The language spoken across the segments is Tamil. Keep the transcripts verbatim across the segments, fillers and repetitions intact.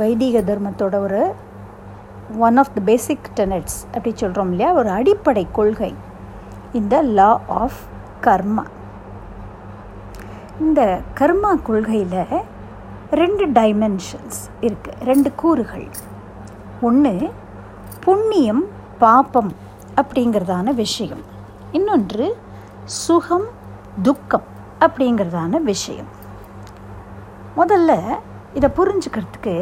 வைதிக தர்மத்தோட ஒரு one of the basic tenets அப்படி சொல்கிறோம் இல்லையா, ஒரு அடிப்படை கொள்கை இந்த லா ஆஃப் கர்மா. இந்த கர்மா கொள்கையில் ரெண்டு டைமென்ஷன்ஸ் இருக்குது, ரெண்டு கூறுகள். ஒன்று புண்ணியம் பாபம் அப்படிங்கிறதான விஷயம், இன்னொன்று சுகம் துக்கம் அப்படிங்கிறதான விஷயம். முதல்ல இதை புரிஞ்சுக்கிறதுக்கு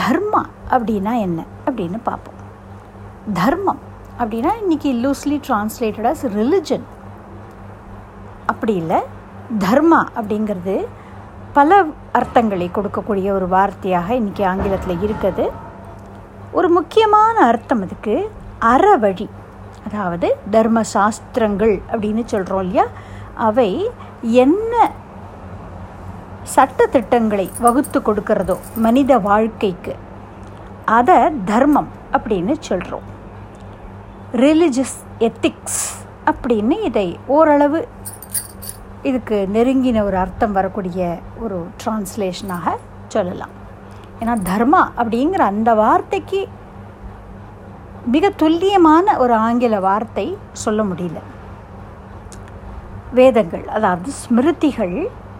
தர்மா அப்படின்னா என்ன அப்படின்னு பார்ப்போம். தர்மம் அப்படின்னா இன்றைக்கி லூஸ்லி டிரான்ஸ்லேட்டட் ஆஸ் ரிலிஜன் அப்படி இல்லை. தர்மா அப்படிங்கிறது பல அர்த்தங்களை கொடுக்கக்கூடிய ஒரு வார்த்தையாக இன்றைக்கி ஆங்கிலத்தில் இருக்குது. ஒரு முக்கியமான அர்த்தம் அதுக்கு அறவழி, அதாவது தர்ம சாஸ்திரங்கள் அப்படின்னு சொல்கிறோம் இல்லையா, அவை என்ன சட்ட திட்டங்களை வகுத்து கொடுக்கிறதோ மனித வாழ்க்கைக்கு அதை தர்மம் அப்படின்னு சொல்கிறோம். ரிலிஜியஸ் எத்திக்ஸ் அப்படின்னு இதை ஓரளவு இதுக்கு நெருங்கின ஒரு அர்த்தம் வரக்கூடிய ஒரு டிரான்ஸ்லேஷனாக சொல்லலாம். ஏன்னா தர்மா அப்படிங்கிற அந்த வார்த்தைக்கு மிக துல்லியமான ஒரு ஆங்கில வார்த்தை சொல்ல முடியல. வேதங்கள் அதாவது ஸ்மிருதிகள்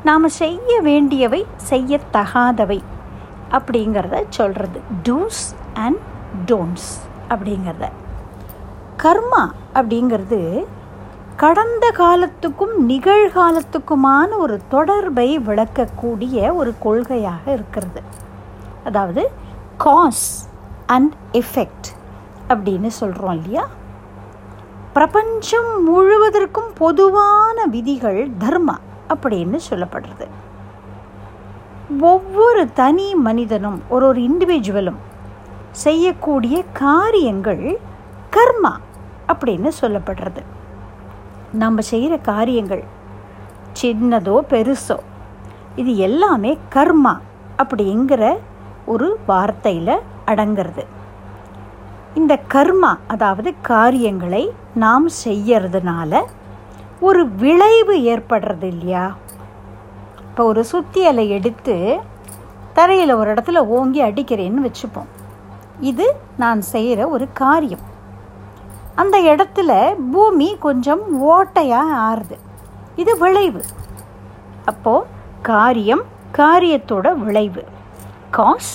நாம் செய்ய வேண்டியவை செய்யத்தகாதவை அப்படிங்கிறத சொல்கிறது, டூஸ் அண்ட் டோன்ட்ஸ் அப்படிங்கிறத. கர்மா அப்படிங்கிறது கடந்த காலத்துக்கும் நிகழ்காலத்துக்குமான ஒரு தொடர்பை விளக்கக்கூடிய ஒரு கொள்கையாக இருக்கிறது. அதாவது காஸ் அண்ட் எஃபெக்ட் அப்படின்னு சொல்கிறோம் இல்லையா. பிரபஞ்சம் முழுவதற்கும் பொதுவான விதிகள் தர்மா அப்படின்னு சொல்லப்படுறது. ஒவ்வொரு தனி மனிதனும் ஒரு ஒரு இண்டிவிஜுவலும் செய்யக்கூடிய காரியங்கள் கர்மா அப்படின்னு சொல்லப்படுறது. நம்ம செய்கிற காரியங்கள் சின்னதோ பெருசோ இது எல்லாமே கர்மா அப்படிங்கிற ஒரு வார்த்தையில் அடங்கிறது. இந்த கர்மா அதாவது காரியங்களை நாம் செய்யறதுனால ஒரு விளைவு ஏற்படுறது இல்லையா. இப்போ ஒரு சுத்தியலை எடுத்து தரையில் ஒரு இடத்துல ஓங்கி அடிக்கிறேன்னு வச்சுப்போம். இது நான் செய்கிற ஒரு காரியம். அந்த இடத்துல பூமி கொஞ்சம் ஓட்டையாக ஆறுது, இது விளைவு. அப்போது காரியம் காரியத்தோட விளைவு, காஸ்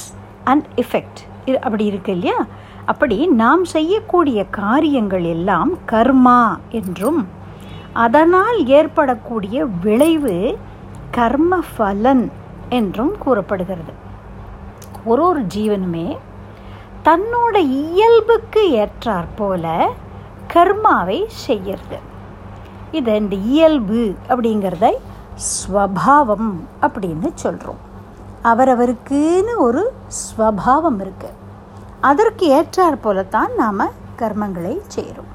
அண்ட் எஃபெக்ட் இது அப்படி இருக்கு இல்லையா. அப்படி நாம் செய்யக்கூடிய காரியங்கள் எல்லாம் கர்மா என்றும் அதனால் ஏற்படக்கூடிய விளைவு கர்ம பலன் என்றும் கூறப்படுகிறது. ஒரு ஒரு ஜீவனுமே தன்னோட இயல்புக்கு ஏற்றாற்போல கர்மாவை செய்கிறது. இதை இந்த இயல்பு அப்படிங்கிறத ஸ்வபாவம் அப்படின்னு சொல்கிறோம். அவரவருக்குன்னு ஒரு ஸ்வபாவம் இருக்குது, அதற்கு ஏற்றாற்போல தான் நாம் கர்மங்களை செய்கிறோம்.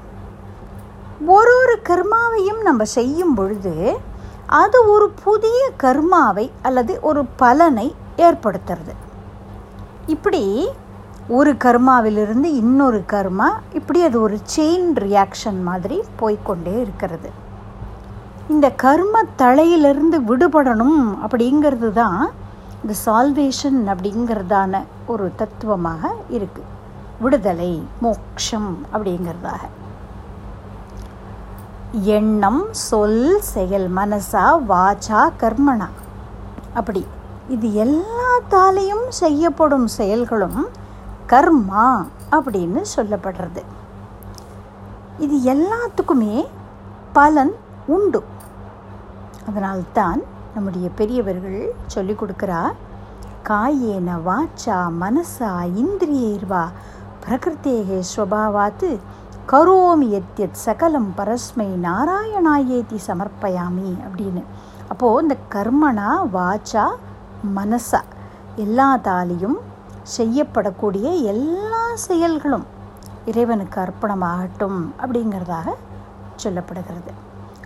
ஒரு ஒரு கர்மாவையும் நம்ம செய்யும் பொழுது அது ஒரு புதிய கர்மாவை அல்லது ஒரு பலனை ஏற்படுத்துறது. இப்படி ஒரு கர்மாவிலிருந்து இன்னொரு கர்மா, இப்படி அது ஒரு செயின் ரியாக்ஷன் மாதிரி போய்கொண்டே இருக்கிறது. இந்த கர்ம தலையிலிருந்து விடுபடணும் அப்படிங்கிறது தான் இந்த சால்வேஷன் அப்படிங்கிறதான ஒரு தத்துவமாக இருக்குது, விடுதலை மோட்சம் அப்படிங்கிறதாக. எண்ணம் சொல் செயல் மனசா வாச்சா கர்மனா அப்படி இது எல்லாத்தாலையும் செய்யப்படும் செயல்களும் கர்மா அப்படின்னு சொல்லப்படுறது. இது எல்லாத்துக்குமே பலன் உண்டு. அதனால்தான் நம்முடைய பெரியவர்கள் சொல்லிக் கொடுக்குறா, காயேன வாச்சா மனசா இந்திரியைர்வா பிரகிருத்தேகே ஸ்வபாவாத்து கரோமி யத்யத் சகலம் பரஸ்மை நாராயணாயேதி சமர்ப்பயாமி அப்படின்னு. அப்போது இந்த கர்மனா வாச்சா மனசா எல்லாத்தாலையும் செய்யப்படக்கூடிய எல்லா செயல்களும் இறைவனுக்கு அர்ப்பணமாகட்டும் அப்படிங்கிறதாக சொல்லப்படுகிறது.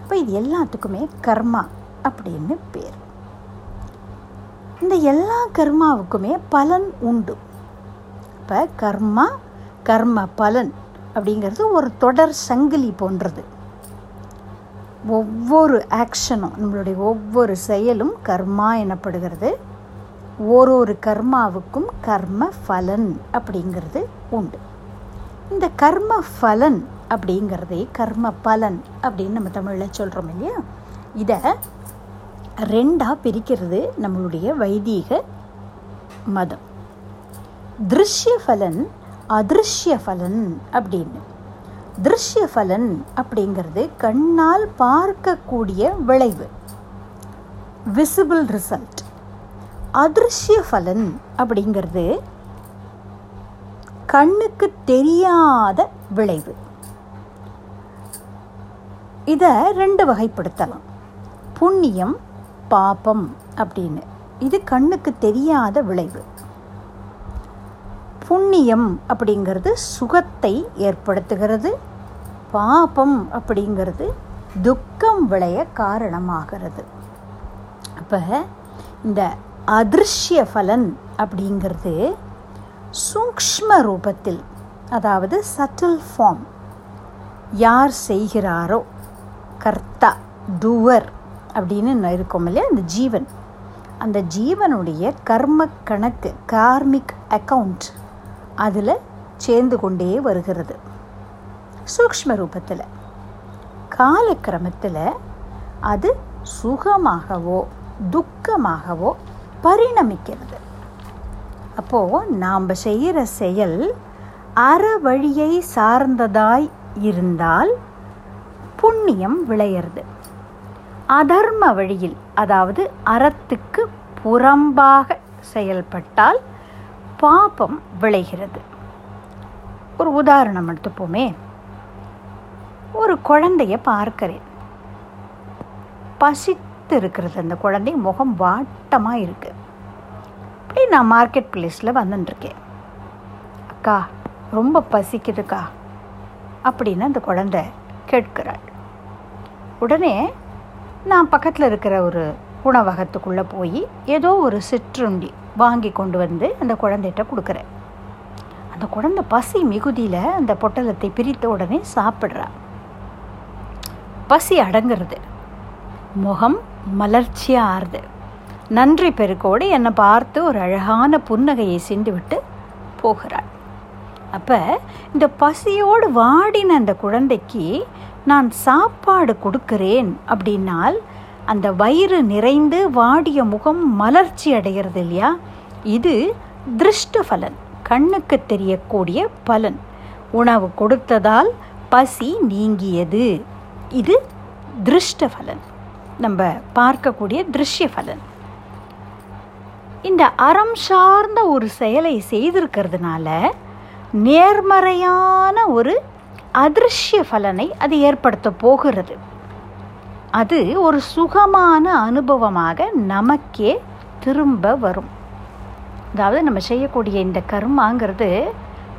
அப்போ இது எல்லாத்துக்குமே கர்மா அப்படின்னு பேர். இந்த எல்லா கர்மாவுக்குமே பலன் உண்டு. இப்போ கர்மா கர்ம பலன் அப்படிங்கிறது ஒரு தொடர் சங்கிலி போன்றது. ஒவ்வொரு ஆக்ஷனும் நம்மளுடைய ஒவ்வொரு செயலும் கர்மா எனப்படுகிறது. ஒரு ஒரு கர்மாவுக்கும் கர்ம ஃபலன் அப்படிங்கிறது உண்டு. இந்த கர்ம ஃபலன் அப்படிங்கிறதே கர்ம பலன் அப்படின்னு நம்ம தமிழில் சொல்கிறோம் இல்லையா? இதை ரெண்டாக பிரிக்கிறது நம்மளுடைய வைதிக மதம். திருஷ்ய ஃபலன், அதிருஷ்ய ஃபலன் அப்படின்னு. திருஷ்ய ஃபலன் அப்படிங்கிறது கண்ணால் பார்க்கக்கூடிய விளைவு, விசிபிள் ரிசல்ட். அதிருஷ்ய ஃபலன் அப்படிங்கிறது கண்ணுக்கு தெரியாத விளைவு. இதை ரெண்டு வகைப்படுத்தலாம், புண்ணியம் பாபம் அப்படின்னு. இது கண்ணுக்கு தெரியாத விளைவு. புண்ணியம் அப்படிங்கிறது சுகத்தை ஏற்படுத்துகிறது, பாபம் அப்படிங்கிறது துக்கம் விளைய காரணமாகிறது. அப்போ இந்த அதிருஷ்ய ஃபலன் அப்படிங்கிறது சூக்ஷ்ம ரூபத்தில், அதாவது சட்டில் ஃபார்ம், யார் செய்கிறாரோ, கர்த்தா டூவர் அப்படின்னு இருக்கும் இல்லையா? அந்த ஜீவன், அந்த ஜீவனுடைய கர்ம கணக்கு, கார்மிக் அக்கவுண்ட், அதில் சேர்ந்து கொண்டே வருகிறது சூக்ஷ்ம ரூபத்தில். காலக்கிரமத்தில் அது சுகமாகவோ துக்கமாகவோ பரிணமிக்கிறது. அப்போது நாம் செய்கிற செயல் அற வழியை சார்ந்ததாய் இருந்தால் புண்ணியம் விளையிறது. அதர்ம வழியில், அதாவது அறத்துக்கு புறம்பாக செயல்பட்டால் பாபம் விளைகிறது. ஒரு உதாரணம் எடுத்துப்போமே. ஒரு குழந்தைய பார்க்கிறேன், பசித்து இருக்கிறது, அந்த குழந்தை முகம் வாட்டமாக இருக்குது. அப்படி நான் மார்க்கெட் பிளேஸில் வந்துட்டுருக்கேன். அக்கா ரொம்ப பசிக்குதுக்கா அப்படின்னு அந்த குழந்தை கேட்கிறாள். உடனே நான் பக்கத்தில் இருக்கிற ஒரு உணவகத்துக்குள்ளே போய் ஏதோ ஒரு சிற்றுண்டி வாங்கி கொண்டு வந்து அந்த குழந்தைகிட்ட கொடுக்குறேன். அந்த குழந்தை பசி மிகுதியில் அந்த பொட்டலத்தை பிரித்த உடனே சாப்பிட்றா. பசி அடங்குறது, முகம் மலர்ச்சியாக ஆறுது. நன்றி பெருக்கோடு என்னை பார்த்து ஒரு அழகான புன்னகையை சிந்தி விட்டு போகிறாள். அப்போ இந்த பசியோடு வாடின அந்த குழந்தைக்கு நான் சாப்பாடு கொடுக்கிறேன் அப்படின்னால் அந்த வயிறு நிறைந்து வாடிய முகம் மலர்ச்சி அடைகிறது இல்லையா? இது திருஷ்ட ஃபலன், கண்ணுக்கு தெரியக்கூடிய பலன். உணவு கொடுத்ததால் பசி நீங்கியது. இது திருஷ்ட ஃபலன், நம்ம பார்க்கக்கூடிய திருஷ்ய ஃபலன். இந்த அறம் சார்ந்த ஒரு செயலை செய்திருக்கிறதுனால நேர்மறையான ஒரு அதிருஷ்ய ஃபலனை அது ஏற்படுத்த போகிறது. அது ஒரு சுகமான அனுபவமாக நமக்கே திரும்ப வரும். அதாவது நம்ம செய்யக்கூடிய இந்த கர்மாங்கிறது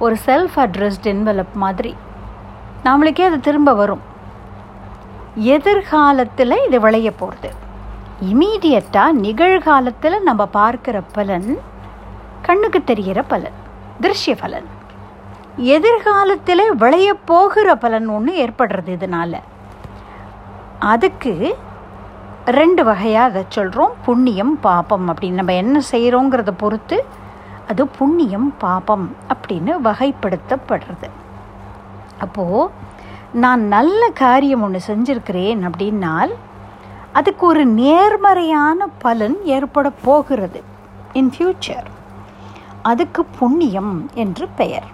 ஒரு செல்ஃப் அட்ரஸ்ட் என்வலப் மாதிரி நம்மளுக்கே அது திரும்ப வரும். எதிர்காலத்தில் இது விளைய போகிறது. இமீடியட்டாக நிகழ்காலத்தில் நம்ம பார்க்குற பலன் கண்ணுக்கு தெரிகிற பலன், திருஷ்ய பலன். எதிர்காலத்தில் விளைய போகிற பலன் ஒன்று ஏற்படுறது. இதனால் அதுக்கு ரெண்டு வகையாக அதை சொல்கிறோம், புண்ணியம் பாபம் அப்படின்னு. நம்ம என்ன செய்கிறோங்கிறத பொறுத்து அது புண்ணியம் பாபம் அப்படின்னு வகைப்படுத்தப்படுறது. அப்போது நான் நல்ல காரியம் ஒன்று செஞ்சுருக்கிறேன் அப்படின்னால் அதுக்கு ஒரு நேர்மறையான பலன் ஏற்பட போகிறது இன் ஃபியூச்சர். அதுக்கு புண்ணியம் என்று பெயர்.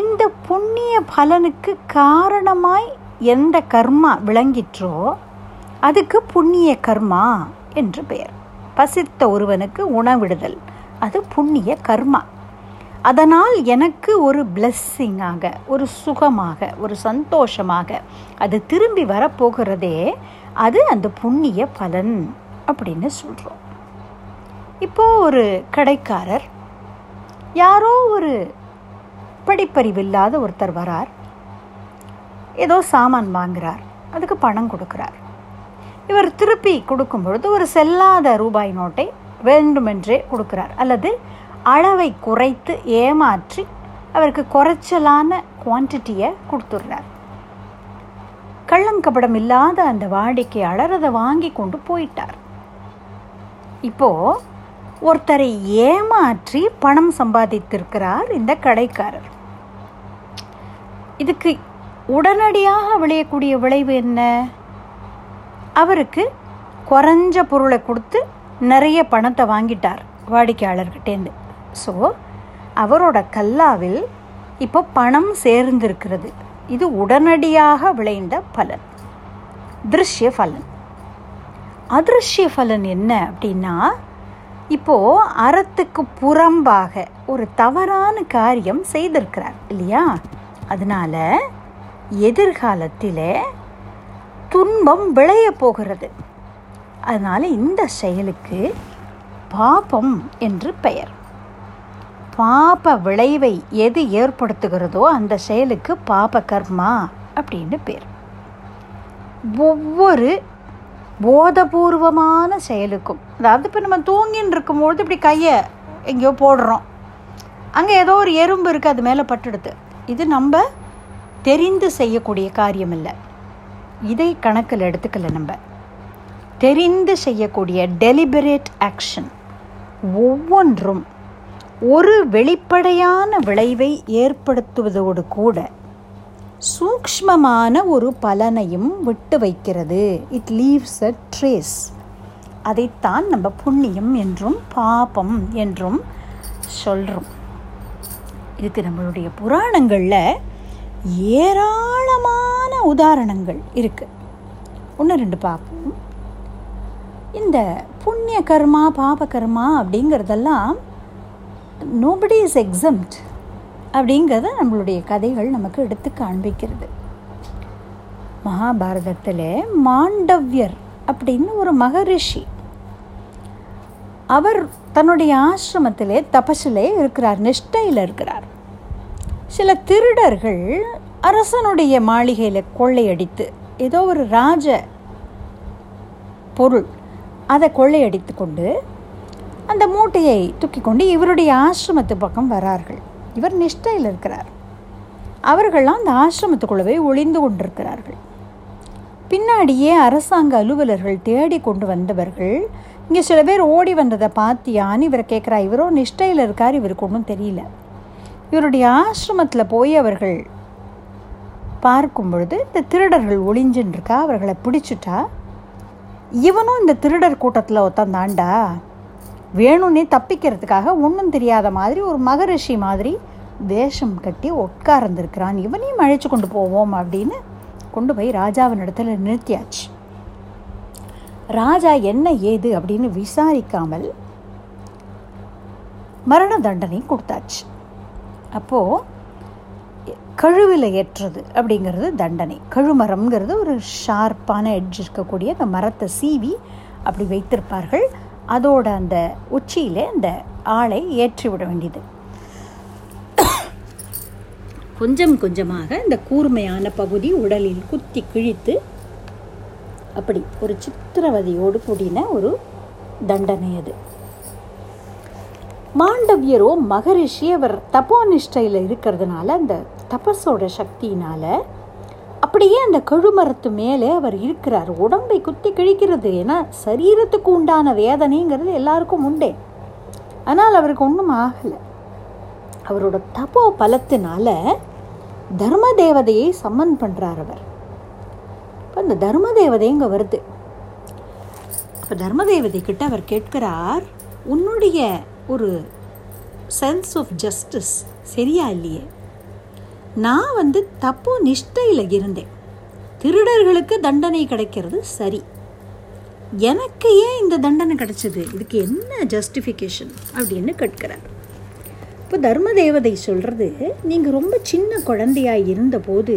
இந்த புண்ணிய பலனுக்கு காரணமாய் எந்த கர்மா விளங்கிற்றோ அதுக்கு புண்ணிய கர்மா என்று பெயர். பசித்த ஒருவனுக்கு உணவிடுதல், அது புண்ணிய கர்மா. அதனால் எனக்கு ஒரு பிளெஸ்ஸிங்காக, ஒரு சுகமாக, ஒரு சந்தோஷமாக அது திரும்பி வரப்போகிறதே, அது அந்த புண்ணிய பலன் அப்படின்னு சொல்கிறோம். இப்போது ஒரு கடைக்காரர், யாரோ ஒரு படிப்பறிவில்லாத ஒருத்தர் வரார், ஏதோ சாமான் வாங்குகிறார், அதுக்கு பணம் கொடுக்குறார். இவர் திருப்பி கொடுக்கும்பொழுது ஒரு செல்லாத ரூபாய் நோட்டை வேண்டுமென்றே கொடுக்குறார், அல்லது அளவை குறைத்து ஏமாற்றி அவருக்கு குறைச்சலான குவான்டிட்டியை கொடுத்துடுறார். கள்ளங்கபடம் இல்லாத அந்த வாடிக்கையாளர் அதை வாங்கி கொண்டு போயிட்டார். இப்போது ஒருத்தரை ஏமாற்றி பணம் சம்பாதித்திருக்கிறார் இந்த கடைக்காரர். இதுக்கு உடனடியாக விளையக்கூடிய விளைவு என்ன? அவருக்கு குறைஞ்ச பொருளை கொடுத்து நிறைய பணத்தை வாங்கிட்டார் வாடிக்கையாளர்கிட்டேருந்து. ஸோ அவரோட கல்லாவில் இப்போ பணம் சேர்ந்திருக்கிறது. இது உடனடியாக விளைந்த பலன், திருஷ்ய பலன். அதிருஷ்ய பலன் என்ன அப்படின்னா, இப்போது அறத்துக்கு புறம்பாக ஒரு தவறான காரியம் செய்திருக்கிறார் இல்லையா, அதனால் எதிர்காலத்தில் துன்பம் விளைய போகிறது. அதனால் இந்த செயலுக்கு பாபம் என்று பெயர். பாப விளைவை எது ஏற்படுத்துகிறதோ அந்த செயலுக்கு பாப கர்மா அப்படின்னு பேர். ஒவ்வொரு போதபூர்வமான செயலுக்கும், அதாவது இப்போ நம்ம தூங்கின்னு இருக்கும்பொழுது இப்படி கையை எங்கேயோ போடுறோம், அங்கே ஏதோ ஒரு எறும்பு இருக்குது, அது மேலே பட்டுடுது. இது நம்ம தெரிந்து செய்யக்கூடிய காரியம் இல்லை, இதை கணக்கில் எடுத்துக்கல. நம்ம தெரிந்து செய்யக்கூடிய டெலிபரேட் ஆக்ஷன் ஒவ்வொன்றும் ஒரு வெளிப்படையான விளைவை ஏற்படுத்துவதோடு கூட சூக்ஷ்மமான ஒரு பலனையும் விட்டு வைக்கிறது. It leaves a trace. அதைத்தான் நம்ம புண்ணியம் என்றும் பாபம் என்றும் சொல்கிறோம். இதுக்கு நம்மளுடைய புராணங்களில் ஏராளமான உதாரணங்கள் இருக்குது. ஒன்று ரெண்டு பார்ப்போம். இந்த புண்ணிய கர்மா பாப கர்மா அப்படிங்கிறதெல்லாம் நோபடி இஸ் எக்ஸம்ட் அப்படிங்கிறத நம்மளுடைய கதைகள் நமக்கு எடுத்து காண்பிக்கிறது. மகாபாரதத்தில் மாண்டவ்யர் அப்படின்னு ஒரு மகரிஷி, அவர் தன்னுடைய ஆசிரமத்திலே தபஸிலே இருக்கிறார், நிஷ்டையில் இருக்கிறார். சில திருடர்கள் அரசனுடைய மாளிகையில் கொள்ளையடித்து, ஏதோ ஒரு ராஜ பொருள் அதை கொள்ளையடித்து கொண்டு அந்த மூட்டையை தூக்கி கொண்டு இவருடைய ஆசிரமத்து பக்கம் வரார்கள். இவர் நிஷ்டையில் இருக்கிறார். அவர்கள்லாம் அந்த ஆசிரமத்துக்குள்ளவே ஒளிந்து கொண்டிருக்கிறார்கள். பின்னாடியே அரசாங்க அலுவலர்கள் தேடி கொண்டு வந்தவர்கள், இங்கே சில பேர் ஓடி வந்ததை பார்த்தியான்னு இவரை கேட்குறா. இவரோ நிஷ்டையில் இருக்கார், இவருக்கு ஒன்றும் தெரியல. இவருடைய ஆசிரமத்தில் போய் அவர்கள் பார்க்கும் பொழுது இந்த திருடர்கள் ஒளிஞ்சுன்ட்ருக்கா. அவர்களை பிடிச்சிட்டா, இவனும் இந்த திருடர் கூட்டத்தில் ஒத்தந்தாண்டா வேணும்னே தப்பிக்கிறதுக்காக ஒன்றும் தெரியாத மாதிரி ஒரு மகரிஷி மாதிரி வேஷம் கட்டி உட்கார்ந்துருக்கிறான். இவனையும் அழைச்சி கொண்டு போவோம் அப்படின்னு கொண்டு போய் ராஜாவின் இடத்துல நிறுத்தியாச்சு. ராஜா என்ன ஏது அப்படின்னு விசாரிக்காமல் மரண தண்டனை கொடுத்தாச்சு. அப்போது கழுவில் ஏற்றது அப்படிங்கிறது தண்டனை. கழுமரம்ங்கிறது ஒரு ஷார்ப்பான எட்ஜ் இருக்கக்கூடிய அந்த மரத்தை சீவி அப்படி வைத்திருப்பார்கள். அதோட அந்த உச்சியிலே அந்த ஆளை ஏற்றி விட வேண்டியது. கொஞ்சம் கொஞ்சமாக இந்த கூர்மையான பகுதி உடலில் குத்தி கிழித்து அப்படி ஒரு சித்திரவதையோடு கூடின ஒரு தண்டனை அது. மாண்டவியரோ மகரிஷி அவர் தபோனிஷ்டையில் இருக்கிறதுனால அந்த தபஸோட சக்தியினால் அப்படியே அந்த கழுமரத்து மேலே அவர் இருக்கிறார். உடம்பை குத்தி கிழிக்கிறது, ஏன்னா சரீரத்துக்கு உண்டான வேதனைங்கிறது எல்லாருக்கும் உண்டே. ஆனால் அவருக்கு ஒன்றும் ஆகலை. அவரோட தபோ பலத்தினால தர்ம தேவதையை சம்மன் பண்ணுறார் அவர். இப்போ அந்த தர்ம தேவதைங்க வருது. அப்போ தர்ம தேவதைக்கிட்ட அவர் கேட்கிறார், உன்னுடைய ஒரு சென்ஸ் ஆஃப் ஜஸ்டிஸ் சரியா இல்லையே, நான் வந்து தப்போ நிஷ்டையில் இருந்தேன், திருடர்களுக்கு தண்டனை கிடைக்கிறது சரி, எனக்கு ஏன் இந்த தண்டனை கிடைச்சது, இதுக்கு என்ன ஜஸ்டிஃபிகேஷன் அப்படின்னு கேட்கிறார். இப்போ தர்ம தேவதை சொல்கிறது, நீங்கள் ரொம்ப சின்ன குழந்தையாக இருந்தபோது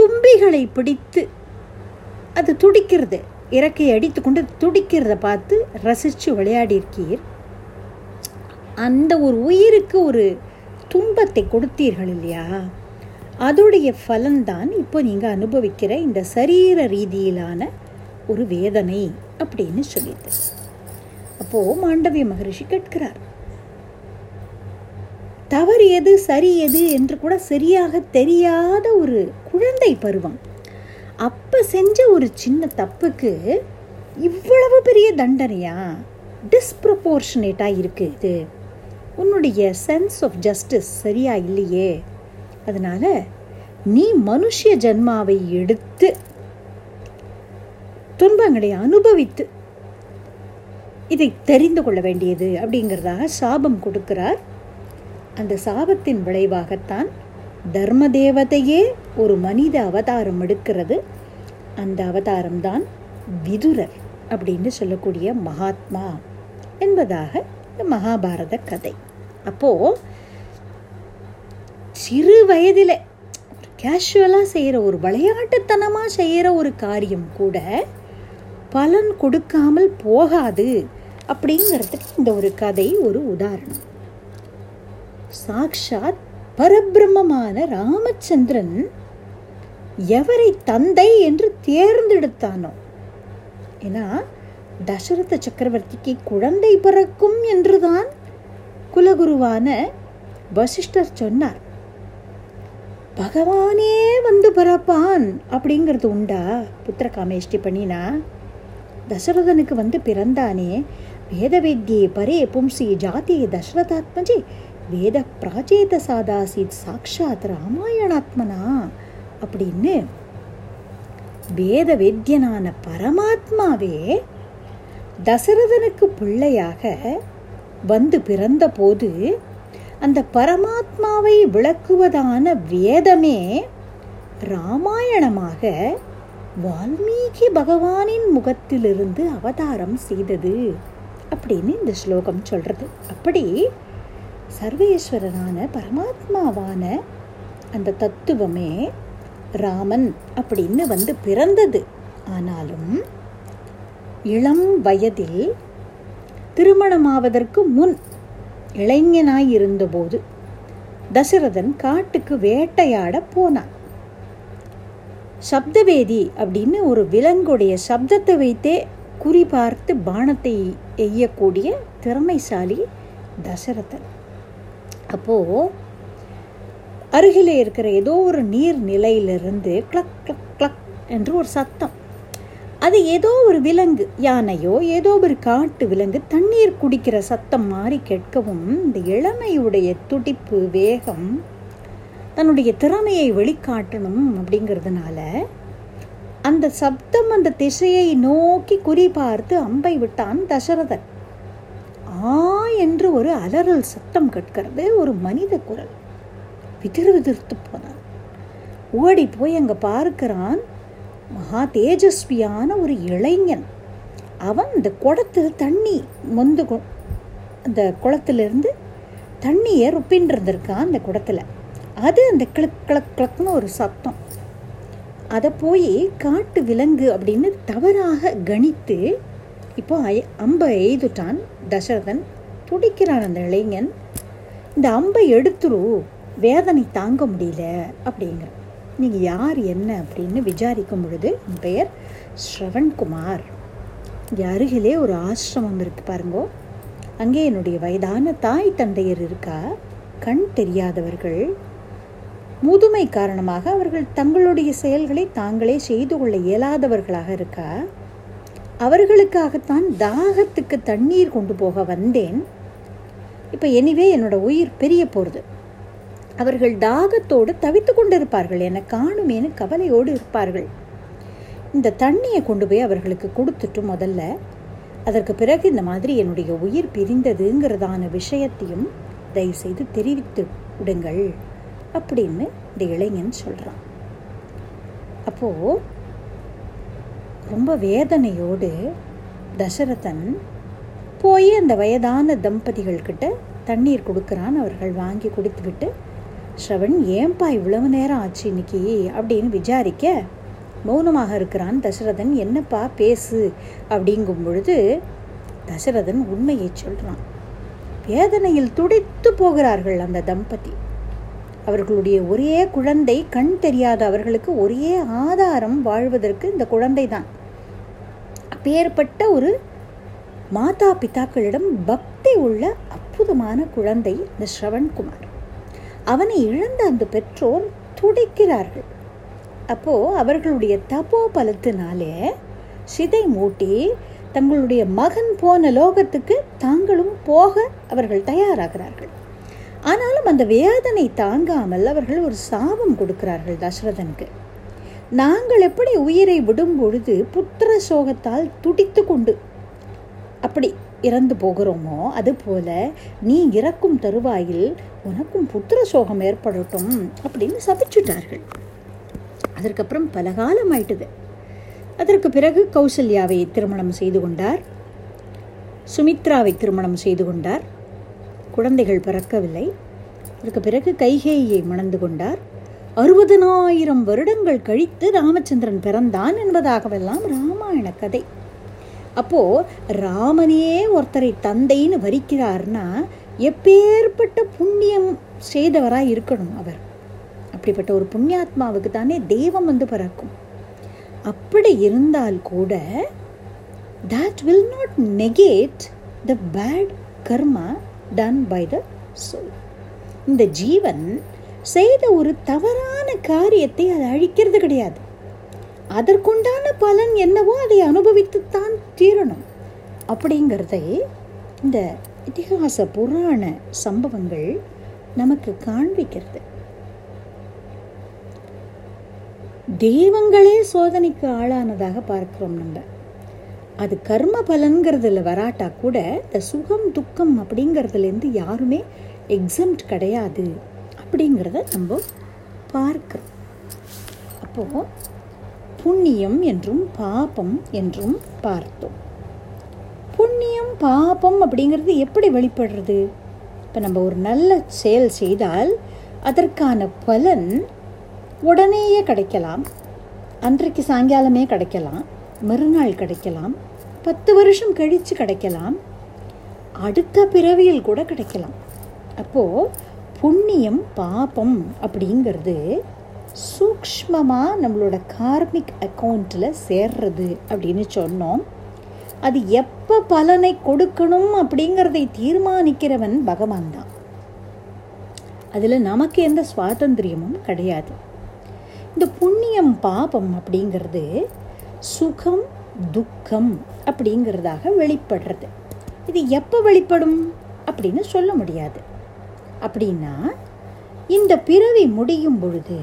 தும்பிகளை பிடித்து அது துடிக்கிறது, இறக்கையை அடித்து கொண்டு துடிக்கிறத பார்த்து ரசித்து விளையாடியிருக்கீர், அந்த ஒரு உயிருக்கு ஒரு துன்பத்தை கொடுத்தீர்கள் இல்லையா, அதோடைய பலன்தான் இப்போ நீங்கள் அனுபவிக்கிற இந்த சரீர ரீதியிலான ஒரு வேதனை அப்படின்னு சொல்லிட்டு. அப்போது மாண்டவிய மகரிஷி கேட்கிறார், தவறு எது சரி எது என்று கூட சரியாக தெரியாத ஒரு குழந்தை பருவம், அப்போ செஞ்ச ஒரு சின்ன தப்புக்கு இவ்வளவு பெரிய தண்டனையா டிஸ்ப்ரப்போர்ஷனேட்டாக இருக்குது. உன்னுடைய சென்ஸ் ஆஃப் ஜஸ்டிஸ் சரியாக இல்லையே, அதனால் நீ மனுஷ ஜன்மாவை எடுத்து துன்பங்களை அனுபவித்து இதை தெரிந்து கொள்ள வேண்டியது அப்படிங்கிறதாக சாபம் கொடுக்கிறார். அந்த சாபத்தின் விளைவாகத்தான் தர்ம தேவதையே ஒரு மனித அவதாரம் எடுக்கிறது. அந்த அவதாரம்தான் விதுரர் அப்படின்னு சொல்லக்கூடிய மகாத்மா என்பதாக மகாபாரத கதை. அப்போது சிறு வயதில் கேஷுவலாக செய்கிற ஒரு விளையாட்டுத்தனமாக செய்கிற ஒரு காரியம் கூட பலன் கொடுக்காமல் போகாது அப்படிங்கிறதுக்கு இந்த ஒரு கதை ஒரு உதாரணம். சாக்ஷாத் பரபிரம்மமான ராமச்சந்திரன் எவரை தந்தை என்று தேர்ந்தெடுத்தானோ, ஏன்னா தசரத சக்கரவர்த்திக்கு குழந்தை பிறக்கும் என்றுதான் குலகுருவான வசிஷ்டர் சொன்னார். பகவானே வந்து பிறப்பான் அப்படிங்கிறது உண்டா? புத்திர காமேஷ்டி பண்ணினா தசரதனுக்கு வந்து பிறந்தானே. வேதவேத்யே பரே பும்சி ஜாதி தசரதாத்மஜி வேத பிராச்சேத சாதாசித் சாக்ஷாத் ராமாயணாத்மனா அப்படின்னு வேத வேத்யனான பரமாத்மாவே தசரதனுக்கு பிள்ளையாக வந்து பிறந்த போது அந்த பரமாத்மாவை விளக்குவதான வேதமே இராமாயணமாக வால்மீகி பகவானின் முகத்திலிருந்து அவதாரம் செய்தது அப்படின்னு இந்த ஸ்லோகம் சொல்கிறது. அப்படி சர்வேஸ்வரனான பரமாத்மாவான அந்த தத்துவமே ராமன் அப்படின்னு வந்து பிறந்தது. ஆனாலும் இளம் வயதில் திருமணமாவதற்கு முன் இளைஞனாயிருந்தபோது தசரதன் காட்டுக்கு வேட்டையாட போனான். சப்தவேதி அப்படின்னு ஒரு விலங்குடைய சப்தத்தை வைத்தே குறிபார்த்து பானத்தை எய்யக்கூடிய திறமைசாலி தசரதன். அப்போது அருகிலே இருக்கிற ஏதோ ஒரு நீர்நிலையிலிருந்து கிளக் கிளக் கிளக் என்று ஒரு சத்தம். அது ஏதோ ஒரு விலங்கு, யானையோ ஏதோ ஒரு காட்டு விலங்கு தண்ணீர் குடிக்கிற சத்தம் மாறி கேட்கவும் இந்த இளமையுடைய துடிப்பு வேகம் தன்னுடைய திறமையை வெளிக்காட்டணும் அப்படிங்கிறதுனால அந்த சப்தம் அந்த திசையை நோக்கி குறிபார்த்து அம்பை விட்டான் தசரதன். ஆ என்று ஒரு அலறல் சத்தம் கேட்கிறது, ஒரு மனித குரல். விதிர் விதிர்த்து போனான். ஓடி போய் அங்கே பார்க்கிறான், மகா தேஜஸ்வியான ஒரு இளைஞன். அவன் இந்த குளத்தில் தண்ணி மொந்து அந்த குளத்திலிருந்து தண்ணியை ரொப்பின்னு இருந்திருக்கான் அந்த குடத்தில். அது அந்த கிளக் கிளக் கிளக்குன்னு ஒரு சத்தம். அதை போய் காட்டு விலங்கு அப்படின்னு தவறாக கணித்து இப்போ அம்பை எய்துட்டான் தசரதன். துடிக்கிறான் அந்த இளைஞன். இந்த அம்பை எடுத்துரு, வேதனை தாங்க முடியல அப்படிங்கிற. நீங்கள் யார் என்ன அப்படின்னு விசாரிக்கும் பொழுது, என் பெயர் ஸ்ரவண்குமார், இங்கே அருகிலே ஒரு ஆசிரமம் இருக்குது பாருங்கோ, அங்கே என்னுடைய வயதான தாய் தந்தையர் இருக்கா, கண் தெரியாதவர்கள், முதுமை காரணமாக அவர்கள் தங்களுடைய செயல்களை தாங்களே செய்து கொள்ள இயலாதவர்களாக இருக்கா, அவர்களுக்காகத்தான் தாகத்துக்கு தண்ணீர் கொண்டு போக வந்தேன். இப்போ எனிவே என்னோடய உயிர் பெரிய போகிறது, அவர்கள் தாகத்தோடு தவித்து கொண்டிருப்பார்கள், என காணுமேனு கவலையோடு இருப்பார்கள். இந்த தண்ணியை கொண்டு போய் அவர்களுக்கு கொடுத்துட்டு முதல்ல, அதற்கு பிறகு இந்த மாதிரி என்னுடைய உயிர் பிரிந்ததுங்கிறதான விஷயத்தையும் தயவுசெய்து தெரிவித்து விடுங்கள் அப்படின்னு இந்த இளைஞன் சொல்கிறான். அப்போது ரொம்ப வேதனையோடு தசரதன் போய் அந்த வயதான தம்பதிகள்கிட்ட தண்ணீர் கொடுக்குறான். அவர்கள் வாங்கி கொடுத்துவிட்டு, ஸ்ரவன் ஏன்பா இவ்வளவு நேரம் ஆச்சு இன்னைக்கு அப்படின்னு விசாரிக்க மௌனமாக இருக்கிறான் தசரதன். என்னப்பா பேசு அப்படிங்கும் பொழுது தசரதன் உண்மையை சொல்கிறான். வேதனையில் துடித்து போகிறார்கள் அந்த தம்பதி. அவர்களுடைய ஒரே குழந்தை, கண் தெரியாத அவர்களுக்கு ஒரே ஆதாரம் வாழ்வதற்கு இந்த குழந்தை தான். அப்பேற்பட்ட ஒரு மாதா பிதாக்களிடம் பக்தி உள்ள அற்புதமான குழந்தை இந்த ஸ்ரவண்குமார். அவனை இழந்த அந்த பெற்றோர் துடிக்கிறார்கள். அப்போது அவர்களுடைய தபோ பலத்தினாலே சிதை மூட்டி தங்களுடைய மகன் போன லோகத்துக்கு தாங்களும் போக அவர்கள் தயாராகிறார்கள். ஆனாலும் அந்த வேதனை தாங்காமல் அவர்கள் ஒரு சாபம் கொடுக்கிறார்கள் தசரதனுக்கு. நாங்கள் எப்படி உயிரை விடும் பொழுது புத்திர சோகத்தால் துடித்து கொண்டு அப்படி இறந்து போகிறோமோ அதுபோல நீ இறக்கும் தருவாயில் உனக்கும் புத்திர சோகம் ஏற்படட்டும் அப்படின்னு சபிச்சுட்டார்கள். அதற்கப்புறம் பலகாலம் ஆயிட்டது. அதற்கு பிறகு கௌசல்யாவை திருமணம் செய்து கொண்டார், சுமித்ராவை திருமணம் செய்து கொண்டார். குழந்தைகள் பிறக்கவில்லை. அதற்கு பிறகு கைகேயை மணந்து கொண்டார். அறுபதனாயிரம் வருடங்கள் கழித்து ராமச்சந்திரன் பிறந்தான் என்பதாகவெல்லாம் ராமாயண கதை. அப்போ ராமனே ஒருத்தரை தந்தைன்னு வரிக்கிறார்னா எப்பேற்பட்ட புண்ணியம் செய்தவராக இருக்கணும் அவர். அப்படிப்பட்ட ஒரு புண்ணியாத்மாவுக்கு தானே தெய்வம் வந்து பிறக்கும். அப்படி இருந்தால் கூட that will not negate the bad karma done by the soul. இந்த ஜீவன் செய்த ஒரு தவறான காரியத்தை அதை அழிக்கிறது கிடையாது. அதற்குண்டான பலன் என்னவோ அதை அனுபவித்துத்தான் தீரணும் அப்படிங்கிறதை இந்த இதிகாச புராண சம்பவங்கள் நமக்கு காண்பிக்கிறது. தெய்வங்களே சோதனைக்கு ஆளானதாக பார்க்கிறோம் நம்ம. அது கர்ம பலன்கிறதுல வராட்டா கூட இந்த சுகம் துக்கம் அப்படிங்கிறதுலேருந்து யாருமே எக்ஸம்ட் கிடையாது அப்படிங்கிறத நம்ம பார்க்கிறோம். அப்போது புண்ணியம் என்றும் பாபம் என்றும் பார்த்தோம். புண்ணியம் பாபம் அப்படிங்கிறது எப்படி வெளிப்படுறது? இப்போ நம்ம ஒரு நல்ல செயல் செய்தால் அதற்கான பலன் உடனேயே கிடைக்கலாம், அன்றைக்கு சாயங்காலமே கிடைக்கலாம், மறுநாள் கிடைக்கலாம், பத்து வருஷம் கழித்து கிடைக்கலாம், அடுத்த பிறவியில் கூட கிடைக்கலாம். அப்போது புண்ணியம் பாபம் அப்படிங்கிறது சூக்ஷ்மமாக நம்மளோட கார்மிக் அக்கௌண்ட்டில் சேர்றது அப்படின்னு சொன்னோம். அது எப்போ பலனை கொடுக்கணும் அப்படிங்கிறதை தீர்மானிக்கிறவன் பகவான் தான். அதில் நமக்கு எந்த சுவாதந்திரியமும் கிடையாது. இந்த புண்ணியம் பாபம் அப்படிங்கிறது சுகம் துக்கம் அப்படிங்கிறதாக வெளிப்படுறது. இது எப்போ வெளிப்படும் அப்படின்னு சொல்ல முடியாது. அப்படின்னா இந்த பிறவி முடியும் பொழுது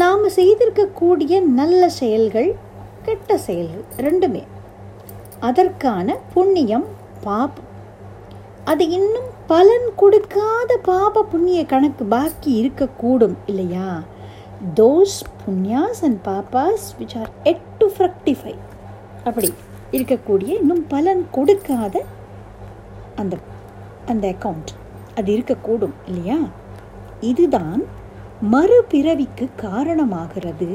நாம் செய்திருக்கக்கூடிய நல்ல செயல்கள் கெட்ட செயல்கள் ரெண்டுமே அதற்கான புண்ணியம் பாபம். அது இன்னும் பலன் கொடுக்காத பாப புண்ணிய கணக்கு பாக்கி இருக்கக்கூடும் இல்லையா? Those punyas and papas which are yet to fructify அப்படி இருக்கக்கூடிய இன்னும் பலன் கொடுக்காத அந்த அந்த அக்கௌண்ட் அது இருக்கக்கூடும் இல்லையா? இதுதான் மறுபிறவிக்கு காரணமாகிறது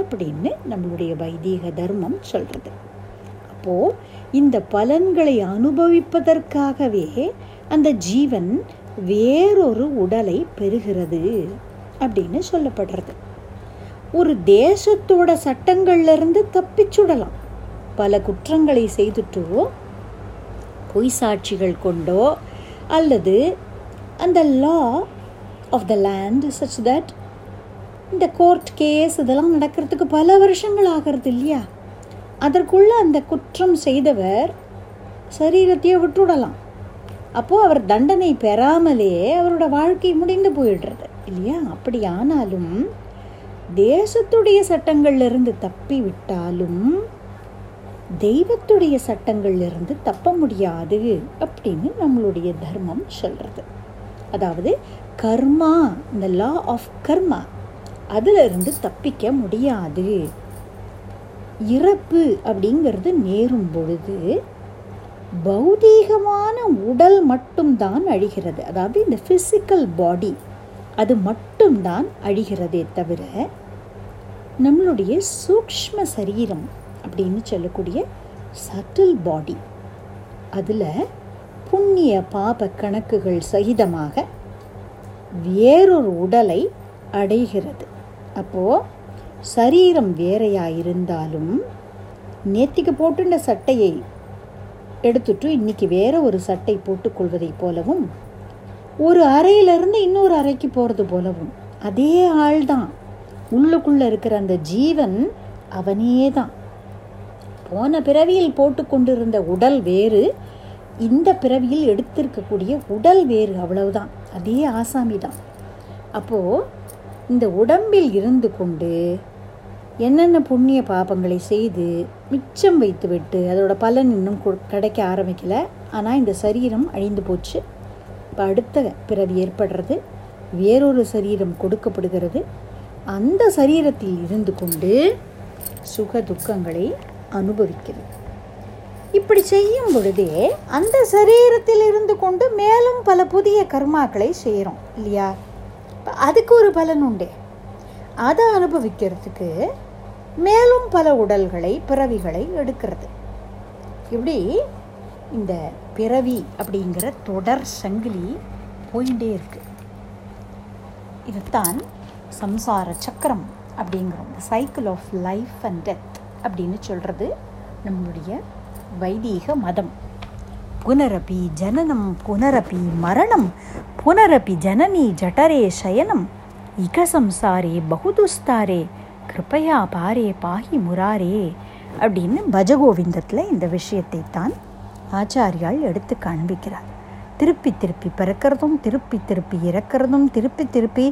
அப்படின்னு நம்மளுடைய வைதிக தர்மம் சொல்கிறது. அப்போது இந்த பலன்களை அனுபவிப்பதற்காகவே அந்த ஜீவன் வேறொரு உடலை பெறுகிறது அப்படின்னு சொல்லப்படுறது. ஒரு தேசத்தோட சட்டங்கள்லேருந்து தப்பிச்சுடலாம். பல குற்றங்களை செய்துட்டோ பொய் சாட்சிகள் கொண்டோ அல்லது அந்த law of the land such that இந்த கோர்ட் கேஸ் இதெல்லாம் நடக்கிறதுக்கு பல வருஷங்கள் ஆகிறது இல்லையா? அதற்குள்ளே அந்த குற்றம் செய்தவர் சரீரத்தையே விட்டுவிடலாம். அப்போது அவர் தண்டனை பெறாமலே அவரோட வாழ்க்கை முடிந்து போயிடுறது இல்லையா? அப்படி ஆனாலும் தேசத்துடைய சட்டங்கள்லேருந்து தப்பி விட்டாலும் தெய்வத்துடைய சட்டங்கள்லேருந்து தப்ப முடியாது அப்படின்னு நம்மளுடைய தர்மம் சொல்கிறது. அதாவது கர்மா, இந்த லா ஆஃப் கர்மா, அதிலிருந்து தப்பிக்க முடியாது. இறப்பு அப்படிங்கிறது நேரும் பொழுது பௌதீகமான உடல் மட்டும்தான் அழிகிறது. அதாவது இந்த ஃபிசிக்கல் பாடி அது மட்டும்தான் அழிகிறதே தவிர நம்மளுடைய சூக்ஷ்ம சரீரம் அப்படின்னு சொல்லக்கூடிய சட்டில் பாடி அதில் புண்ணிய பாப கணக்குகள் சகிதமாக வேறொரு உடலை அடைகிறது. அப்போது சரீரம் வேறையாக இருந்தாலும் நேத்திக்கு போட்டுண்ட சட்டையை எடுத்துட்டு இன்றைக்கி வேற ஒரு சட்டை போட்டுக்கொள்வதை போலவும் ஒரு அறையிலிருந்து இன்னொரு அறைக்கு போகிறது போலவும் அதே ஆள் தான் உள்ளுக்குள்ளே இருக்கிற அந்த ஜீவன் அவனே தான். போன பிறவியில் போட்டு கொண்டிருந்த உடல் வேறு, இந்த பிறவியில் எடுத்திருக்கக்கூடிய உடல் வேறு, அவ்வளவுதான். அதே ஆசாமி தான். அப்போது இந்த உடம்பில் இருந்து கொண்டு என்னென்ன புண்ணிய பாபங்களை செய்து மிச்சம் வைத்து விட்டு அதோட பலன் இன்னும் கிடைக்க ஆரம்பிக்கலை, ஆனால் இந்த சரீரம் அழிந்து போச்சு. இப்போ அடுத்த பிறவி ஏற்படுறது, வேறொரு சரீரம் கொடுக்கப்படுகிறது. அந்த சரீரத்தில் இருந்து கொண்டு சுக துக்கங்களை அனுபவிக்கிறது. இப்படி செய்யும் பொழுதே அந்த சரீரத்தில் இருந்து கொண்டு மேலும் பல புதிய கர்மாக்களை செய்கிறோம் இல்லையா? இப்போ அதுக்கு ஒரு பலன் உண்டே, அதை அனுபவிக்கிறதுக்கு மேலும் பல உடல்களை பிறவிகளை எடுக்கிறது. இப்படி இந்த பிறவி அப்படிங்கிற தொடர் சங்கிலி போயிட்டே இருக்கு. இதுதான் சம்சார சக்கரம் அப்படிங்கிறோம். இந்த cycle of life and death அப்படின்னு சொல்கிறது நம்மளுடைய வைதிக மதம். புனரபி ஜனனம், புனரபி மரணம், புனரபி ஜனனி ஜடரே சயனம், இக சம்சாரே பகுதுஸ்தாரே கிருபையா பாரே பாகி முராரே அப்படின்னு பஜகோவிந்தத்தில் இந்த விஷயத்தை தான் ஆச்சாரியால் எடுத்து காண்பிக்கிறார். திருப்பி திருப்பி பிறக்கிறதும், திருப்பி திருப்பி இறக்கிறதும், திருப்பி திருப்பி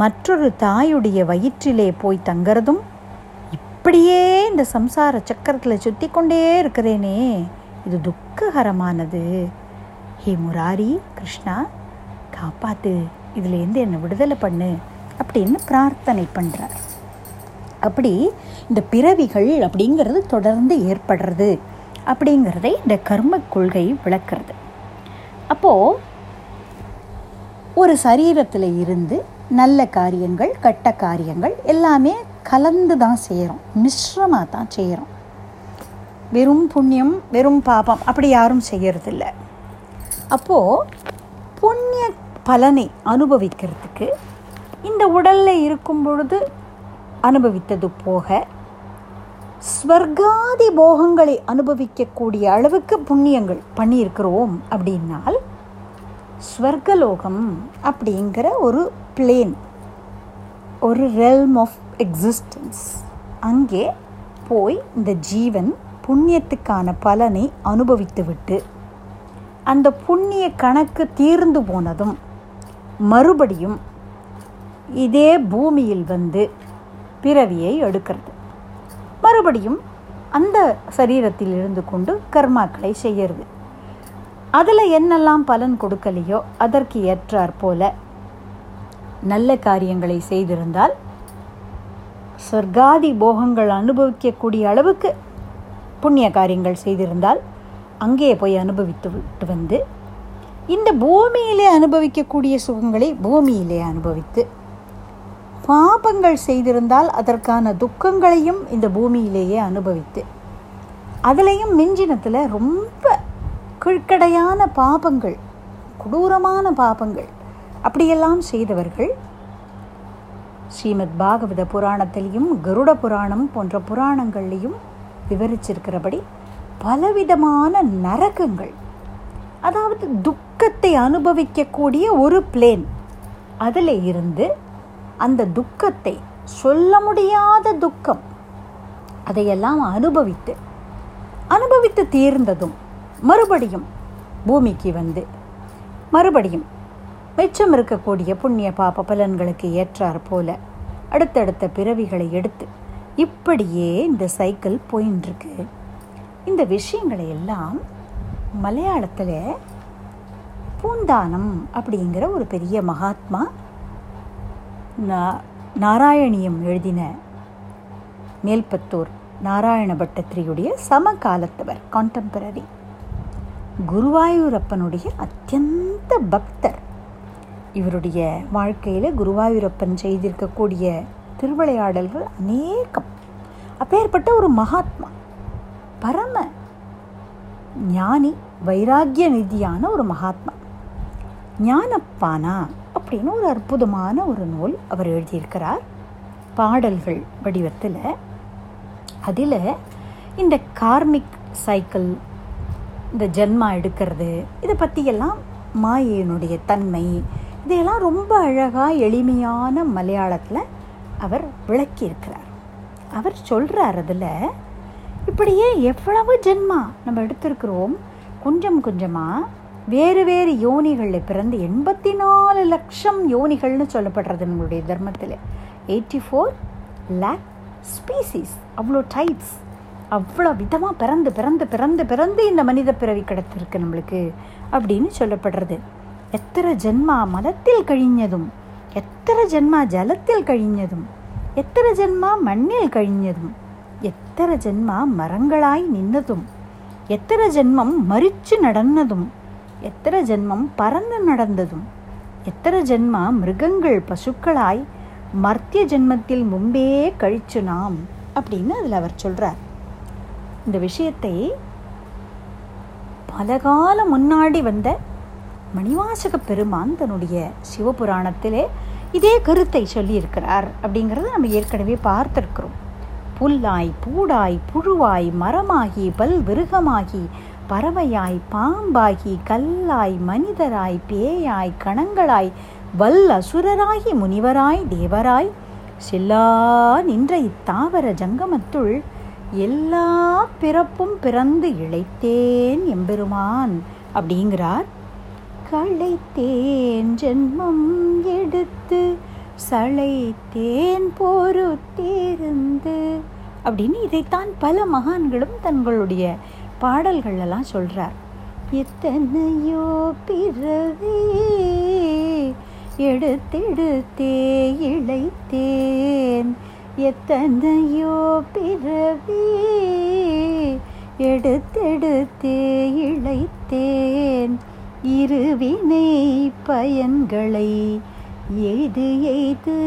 மற்றொரு தாயுடைய வயிற்றிலே போய் தங்கிறதும், இப்படியே இந்த சம்சார சக்கரத்தில் சுற்றி கொண்டே இருக்கிறேனே, இது துக்ககரமானது. ஹே முராரி கிருஷ்ணா, காப்பாத்து, இதுலேருந்து என்னை விடுதலை பண்ணு அப்படின்னு பிரார்த்தனை பண்ணுறார். அப்படி இந்த பிறவிகள் அப்படிங்கிறது தொடர்ந்து ஏற்படுறது அப்படிங்கிறதை இந்த கர்ம கொள்கை விளக்கிறது. அப்போது ஒரு சரீரத்தில் இருந்து நல்ல காரியங்கள், கெட்ட காரியங்கள் எல்லாமே கலந்து தான் செய்கிறோம், மிஸ்ரமாக தான் செய்கிறோம். வெறும் புண்ணியம் வெறும் பாபம் அப்படி யாரும் செய்கிறதில்ல. அப்போது புண்ணிய பலனை அனுபவிக்கிறதுக்கு இந்த உடலில் இருக்கும் பொழுது அனுபவித்தது போக ஸ்வர்காதி போகங்களை அனுபவிக்கக்கூடிய அளவுக்கு புண்ணியங்கள் பண்ணியிருக்கிறோம் அப்படின்னால், ஸ்வர்கலோகம் அப்படிங்கிற ஒரு பிளேன், ஒரு ரெல்ம் ஆஃப் எக்ஸிஸ்டன்ஸ், அங்கே போய் இந்த ஜீவன் புண்ணியத்துக்கான பலனை அனுபவித்து விட்டு அந்த புண்ணிய கணக்கு தீர்ந்து போனதும் மறுபடியும் இதே பூமியில் வந்து பிறவியை எடுக்கிறது. மறுபடியும் அந்த சரீரத்தில் இருந்து கொண்டு கர்மாக்களை செய்கிறது. அதில் என்னெல்லாம் பலன் கொடுக்கலையோ அதற்கு ஏற்றாற் போல நல்ல காரியங்களை செய்திருந்தால் சொர்க்காதி போகங்கள் அனுபவிக்கக்கூடிய அளவுக்கு புண்ணிய காரியங்கள் செய்திருந்தால் அங்கேயே போய் அனுபவித்து விட்டு வந்து இந்த பூமியிலே அனுபவிக்கக்கூடிய சுகங்களை பூமியிலே அனுபவித்து, பாபங்கள் செய்திருந்தால் அதற்கான துக்கங்களையும் இந்த பூமியிலேயே அனுபவித்து, அதுலேயும் மிஞ்சினத்தில் ரொம்ப கீழ்க்கடையான பாபங்கள், கொடூரமான பாபங்கள் அப்படியெல்லாம் செய்தவர்கள் ஸ்ரீமத் பாகவத புராணத்திலையும் கருட புராணம் போன்ற புராணங்கள்லேயும் விவரிச்சிருக்கிறபடி பலவிதமான நரகங்கள், அதாவது துக்கத்தை அனுபவிக்கக்கூடிய ஒரு பிளேன், அதில் இருந்து அந்த துக்கத்தை, சொல்ல முடியாத துக்கம், அதையெல்லாம் அனுபவித்து அனுபவித்து தீர்ந்ததும் மறுபடியும் பூமிக்கு வந்து மறுபடியும் மிச்சம் இருக்கக்கூடிய புண்ணிய பாப பலன்களுக்கு ஏற்றாற் போல அடுத்தடுத்த பிறவிகளை எடுத்து இப்படியே இந்த சைக்கிள் போயின்ட்டுருக்கு. இந்த விஷயங்களை எல்லாம் மலையாளத்தில் பூந்தானம் அப்படிங்கிற ஒரு பெரிய மகாத்மா நா நாராயணியம் எழுதின மேல்பத்தூர் நாராயண பட்டத்திரியுடைய சமகாலத்தவர், கான்டெம்பரரி, குருவாயூரப்பனுடைய அத்தியந்த பக்தர். இவருடைய வாழ்க்கையில் குருவாயூரப்பன் செய்திருக்கக்கூடிய திருவிளையாடல்கள் அநேகம். அப்பேற்பட்ட ஒரு மகாத்மா, பரம ஞானி, வைராக்கிய நிதியான ஒரு மகாத்மா. ஞானப்பானா அப்படின்னு ஒரு அற்புதமான ஒரு நூல் அவர் எழுதியிருக்கிறார், பாடல்கள் வடிவத்தில். அதில் இந்த கார்மிக் சைக்கிள், இந்த ஜென்மா எடுக்கிறது, இதை பற்றியெல்லாம், மாயையினுடைய தன்மை, இதையெல்லாம் ரொம்ப அழகாக எளிமையான மலையாளத்தில் அவர் விளக்கியிருக்கிறார். அவர் சொல்கிறார் அதில், இப்படியே எவ்வளவு ஜென்மா நம்ம எடுத்திருக்கிறோம். கொஞ்சம் கொஞ்சமாக வேறு வேறு யோனிகளில் பிறந்து எண்பத்தி நாலு லட்சம் யோனிகள்னு சொல்லப்படுறது நம்மளுடைய தர்மத்தில். எயிட்டி ஃபோர் லேக் ஸ்பீசிஸ், அவ்வளோ டைப்ஸ், அவ்வளோ விதமாக பிறந்து பிறந்து பிறந்து பிறந்து இந்த மனித பிறவி கிடத்திருக்கு நம்மளுக்கு அப்படின்னு சொல்லப்படுறது. எத்தனை ஜென்மா மதத்தில் கழிஞ்சதும், எத்தனை ஜென்மா ஜலத்தில் கழிஞ்சதும், எத்தனை ஜென்மா மண்ணில் கழிஞ்சதும், எத்தனை ஜென்மா மரங்களாய் நின்னதும், எத்தனை ஜென்மம் மரிச்சு நடந்ததும், எத்தனை ஜென்மம் பறந்து நடந்ததும், எத்தனை ஜென்மா மிருகங்கள் பசுக்களாய் மர்த்திய ஜென்மத்தில் முன்பே கழிச்சு நாம் அப்படின்னு அதில் அவர் சொல்கிறார். இந்த விஷயத்தை பல காலம் முன்னாடி வந்த மணிவாசக பெருமான் தன்னுடைய சிவபுராணத்திலே இதே கருத்தை சொல்லியிருக்கிறார் அப்படிங்கிறத நம்ம ஏற்கனவே பார்த்துருக்கிறோம். புல்லாய் பூடாய் புழுவாய் மரமாகி பல் விருகமாகி பறவையாய் பாம்பாகி கல்லாய் மனிதராய் பேயாய் கணங்களாய் வல் அசுரராகி முனிவராய் தேவராய் செல்லா நின்ற இத்தாவர ஜங்கமத்துள் எல்லா பிறப்பும் பிறந்து இழைத்தேன் எம்பெருமான் அப்படிங்கிறார். களைத்தேன் ஜென்மம் எடுத்து சளைத்தேன் போரு தேர்ந்து அப்படின்னு இதைத்தான் பல மகான்களும் தங்களுடைய பாடல்களெல்லாம் சொல்கிறார். எத்தனையோ பிறவி எடுத்தெடுத்தே இழைத்தேன், எத்தனையோ பிறவி எடுத்தெடுத்தே இழைத்தேன், இருவினை பயன்களை எய்து எய்து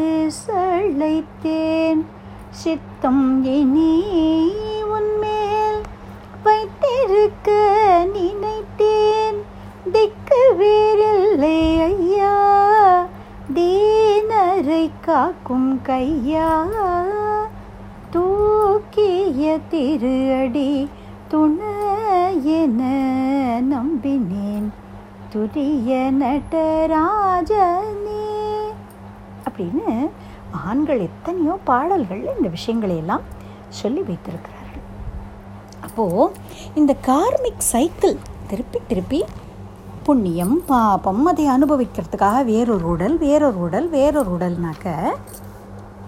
சளைத்தேன், சித்தம் இனி உன்மேல் வைத்திருக்க நினைத்தேன், திக்கு வேறில்லை ஐயா, தீனரை காக்கும் கையா, தூக்கிய திரு அடி துணை என நம்பினேன், துரிய நடராஜனே அப்படின்னு மகான்கள் எத்தனையோ பாடல்களில் இந்த விஷயங்களையெல்லாம் சொல்லி வைத்திருக்கிறார்கள். அப்போது இந்த கார்மிக் சைக்கிள் திருப்பி திருப்பி புண்ணியம் பாபம் அதை அனுபவிக்கிறதுக்காக வேறொரு உடல் வேறொரு உடல் வேறொரு உடல்னாக்க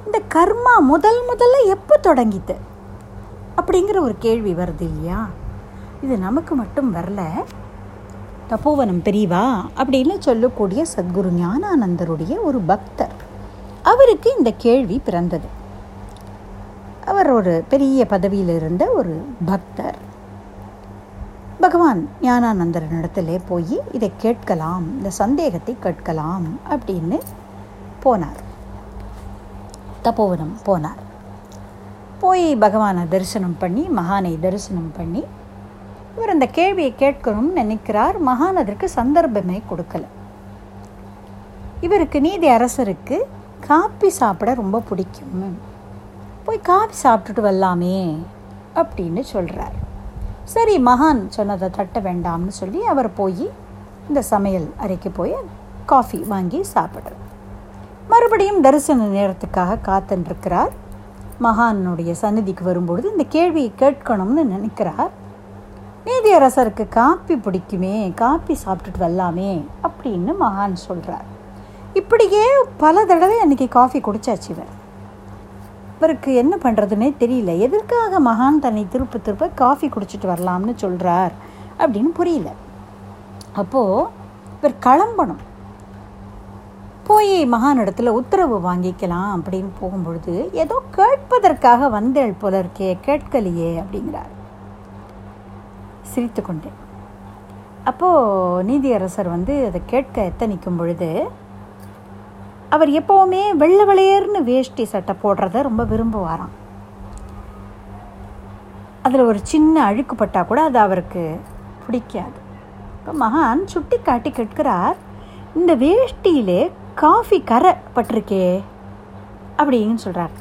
இந்த கர்மா முதல் முதல்ல எப்போ தொடங்கிது அப்படிங்கிற ஒரு கேள்வி வருது இல்லையா? இது நமக்கு மட்டும் வரல. தப்போவனம் பெரியவா அப்படின்னு சொல்லக்கூடிய சத்குரு ஞானானந்தருடைய ஒரு பக்தர், அவருக்கு இந்த கேள்வி பிறந்தது. அவர் ஒரு பெரிய பதவியில் இருந்த ஒரு பக்தர் பகவான் ஞானானந்தரின் இடத்துல போய் இதை கேட்கலாம், இந்த சந்தேகத்தை கேட்கலாம் அப்படின்னு போனார். தப்போவனம் போனார். போய் பகவானை தரிசனம் பண்ணி, மகானை தரிசனம் பண்ணி இவர் அந்த கேள்வியை கேட்கணும்னு நினைக்கிறார். மகான் அதற்கு சந்தர்ப்பமே கொடுக்கல. இவருக்கு நீதி அரசருக்கு காபி சாப்பிட ரொம்ப பிடிக்கும், போய் காபி சாப்பிட்டுட்டு வரலாமே அப்படின்னு சொல்கிறார். சரி, மகான் சொன்னதை தட்ட வேண்டாம்னு சொல்லி அவர் போய் இந்த சமையல் அறைக்கு போய் காஃபி வாங்கி சாப்பிட்றார். மறுபடியும் தரிசன நேரத்துக்காக காத்துருக்கிறார். மகானுடைய சந்நிதிக்கு வரும்பொழுது இந்த கேள்வியை கேட்கணும்னு நினைக்கிறார். நீதியரசருக்கு காப்பி பிடிக்குமே, காப்பி சாப்பிட்டுட்டு வரலாமே அப்படின்னு மகான் சொல்கிறார். இப்படியே பல தடவை அன்றைக்கி காஃபி குடிச்சாச்சு. இவர் இவருக்கு என்ன பண்ணுறதுன்னே தெரியல. எதற்காக மகான் தன்னை திருப்ப திருப்ப காஃபி குடிச்சிட்டு வரலாம்னு சொல்கிறார் அப்படின்னு புரியல. அப்போது இவர் கிளம்பணும், போய் மகானிடத்துல உத்தரவு வாங்கிக்கலாம் அப்படின்னு போகும்பொழுது ஏதோ கேட்பதற்காக வந்தேள் போல இருக்கே, கேட்கலையே அப்படிங்கிறார் சிரித்து கொண்டு. அப்போது நீதியரசர் வந்து அதை கேட்க எத்தனிக்கும் பொழுது, அவர் எப்போவுமே வெள்ளை வெளியேர்னு வேஷ்டி சட்டை போடுறத ரொம்ப விரும்புவாராம். அதில் ஒரு சின்ன அழுக்குப்பட்டால் கூட அது அவருக்கு பிடிக்காது. இப்போ மகான் சுட்டி காட்டி கேட்கிறார், இந்த வேஷ்டியிலே காஃபி கரை பட்டிருக்கே அப்படின்னு சொல்கிறார்.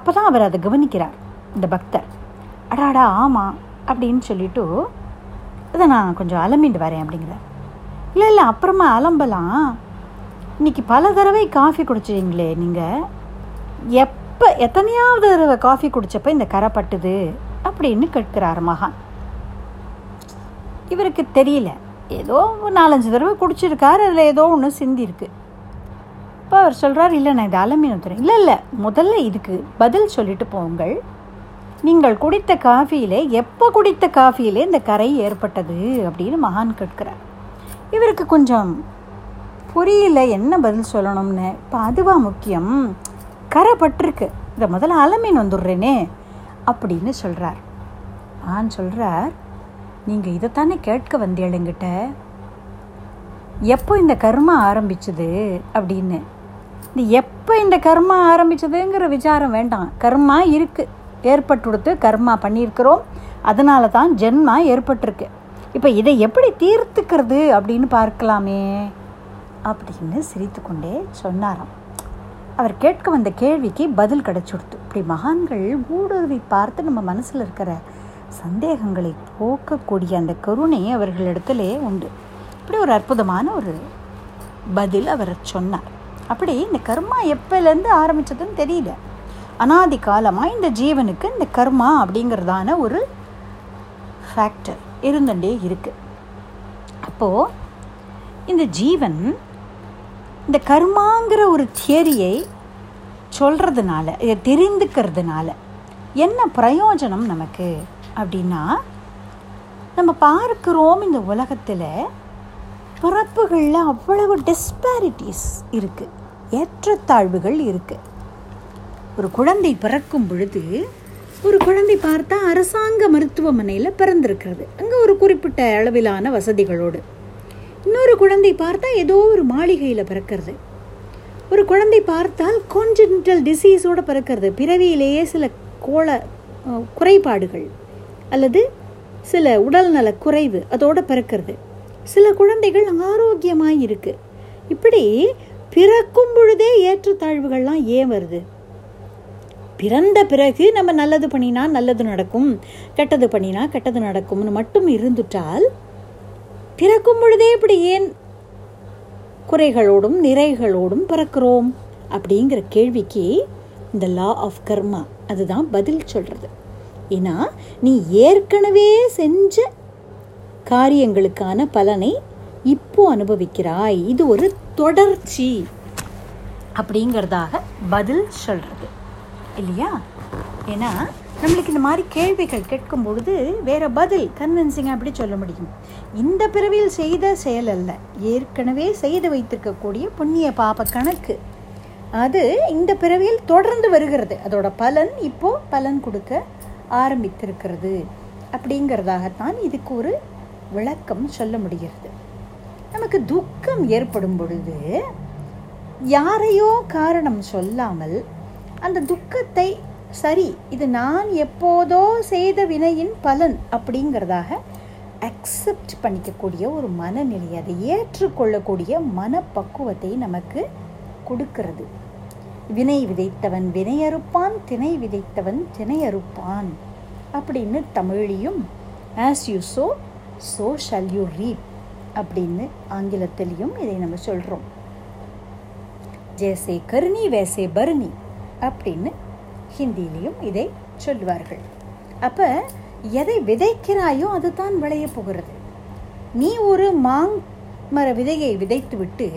அப்போ தான் அவர் அதை கவனிக்கிறார் இந்த பக்தர். அடாடா ஆமாம் அப்படின்னு சொல்லிவிட்டு இதை நான் கொஞ்சம் அலம்பிட்டு வரேன் அப்படிங்கிறார். இல்லை இல்லை அப்புறமா அலம்பலாம், இன்றைக்கி பல தடவை காஃபி குடிச்சிங்களே, நீங்கள் எப்போ எத்தனையாவது தடவை காஃபி குடித்தப்போ இந்த கரை பட்டுது அப்படின்னு கேட்கிறார் மகான். இவருக்கு தெரியல, ஏதோ நாலஞ்சு தடவை குடிச்சிருக்கார், அதில் ஏதோ ஒன்று சிந்திருக்கு. இப்போ அவர் சொல்கிறார், இல்லை நான் இதை அலமீன் ஊற்றுறேன். இல்லை இல்லை முதல்ல இதுக்கு பதில் சொல்லிட்டு போங்கள். நீங்கள் குடித்த காஃபியிலே எப்போ குடித்த காஃபியிலே இந்த கரை ஏற்பட்டது அப்படின்னு மகான் கேட்கிறார். இவருக்கு கொஞ்சம் புரியல என்ன பதில் சொல்லணும்னு. இப்போ அதுவாக முக்கியம், கரை பட்டிருக்கு, இதை முதல்ல அலமீன் வந்துடுறேனே அப்படின்னு சொல்கிறார். மகான் சொல்கிறார், நீங்கள் இதைத்தானே கேட்க வந்து எழுங்கிட்ட, எப்போ இந்த கர்மா ஆரம்பிச்சது அப்படின்னு. இந்த எப்போ இந்த கர்மா ஆரம்பிச்சதுங்கிற விசாரம் வேண்டாம். கர்மா இருக்குது, ஏற்பட்டுடுத்து கர்மா பண்ணியிருக்கிறோம், அதனால தான் ஜென்மா ஏற்பட்டிருக்கு. இப்போ இதை எப்படி தீர்த்துக்கிறது அப்படின்னு பார்க்கலாமே அப்படின்னு சிரித்து கொண்டே சொன்னாராம். அவர் கேட்க வந்த கேள்விக்கு பதில் கிடைச்சுடுத்து. இப்படி மகான்கள் ஊடுருவி பார்த்து நம்ம மனசில் இருக்கிற சந்தேகங்களை போக்கக்கூடிய அந்த கருணை அவர்களிடத்திலே உண்டு. இப்படி ஒரு அற்புதமான ஒரு பதில் அவர் சொன்னார். அப்படி இந்த கர்மா எப்போலேருந்து ஆரம்பித்ததுன்னு தெரியல, அனாதி காலமாக இந்த ஜீவனுக்கு இந்த கர்மா அப்படிங்கிறதான ஒரு ஃபேக்டர் இருந்துட்டே இருக்குது. அப்போது இந்த ஜீவன் இந்த கர்மாங்கிற ஒரு தியரியை சொல்கிறதுனால, இதை தெரிந்துக்கிறதுனால என்ன பிரயோஜனம் நமக்கு அப்படின்னா, நம்ம பார்க்கிறோம் இந்த உலகத்தில் பிறப்புகளில் அவ்வளவு டிஸ்பேரிட்டிஸ் இருக்குது, ஏற்றத்தாழ்வுகள் இருக்குது. ஒரு குழந்தை பிறக்கும் பொழுது ஒரு குழந்தை பார்த்தா அரசாங்க மருத்துவமனையில் பிறந்திருக்கிறது, அங்கே ஒரு குறிப்பிட்ட அளவிலான வசதிகளோடு. இன்னொரு குழந்தை பார்த்தா ஏதோ ஒரு மாளிகையில் பிறக்கிறது. ஒரு குழந்தை பார்த்தால் கான்ஜெனிட்டல் டிசீஸோடு பிறக்கிறது, பிறவியிலேயே சில கோள குறைபாடுகள் அல்லது சில உடல்நல குறைவு அதோடு பிறக்கிறது. சில குழந்தைகள் ஆரோக்கியமாக இருக்குது. இப்படி பிறக்கும் பொழுதே ஏற்றத்தாழ்வுகள்லாம் ஏன் வருது? பிறந்த பிறகு நம்ம நல்லது பண்ணினா நல்லது நடக்கும், கெட்டது பண்ணினா கெட்டது நடக்கும்னு மட்டும் இருந்துட்டால் பிறக்கும் பொழுதே இப்படி ஏன் குறைகளோடும் நிறைகளோடும் பிறக்கிறோம் அப்படிங்கிற கேள்விக்கு இந்த லா ஆஃப் கர்மா அதுதான் பதில் சொல்கிறது. ஏன்னா நீ ஏற்கனவே செஞ்ச காரியங்களுக்கான பலனை இப்போ அனுபவிக்கிறாய், இது ஒரு தொடர்ச்சி அப்படிங்கிறதாக பதில் சொல்கிறது இல்லையா? ஏன்னா நம்மளுக்கு இந்த மாதிரி கேள்விகள் கேட்கும் பொழுது வேற பதில் கன்வின்சிங்காக அப்படி சொல்ல முடியும். இந்த பிறவியில் செய்த செயல் அல்ல, ஏற்கனவே செய்து வைத்திருக்கக்கூடிய புண்ணிய பாப கணக்கு அது இந்த பிறவியில் தொடர்ந்து வருகிறது, அதோட பலன் இப்போ பலன் கொடுக்க ஆரம்பித்திருக்கிறது அப்படிங்கிறதாகத்தான் இதுக்கு ஒரு விளக்கம் சொல்ல முடிகிறது. நமக்கு துக்கம் ஏற்படும் பொழுது யாரையோ காரணம் சொல்லாமல் அந்த துக்கத்தை சரி இது நான் எப்போதோ செய்த வினையின் பலன் அப்படிங்கிறதாக அக்செப்ட் பண்ணிக்கக்கூடிய ஒரு மனநிலை, அதை ஏற்றுக்கொள்ளக்கூடிய மனப்பக்குவத்தை நமக்கு கொடுக்கிறது. வினை விதைத்தவன் வினையறுப்பான், திணை விதைத்தவன் திணையறுப்பான் அப்படின்னு தமிழையும் as you sow so shall you reap அப்படின்னு ஆங்கிலத்திலையும் இதை நம்ம சொல்கிறோம். ஜேசே கருணி வேசே பருணி அப்படின்னு ஹிந்திலையும் இதை சொல்வார்கள். அப்போ எதை விதைக்கிறாயோ அதுதான் விளைய போகிறது. நீ ஒரு மாமர விதையை விதைத்து விட்டு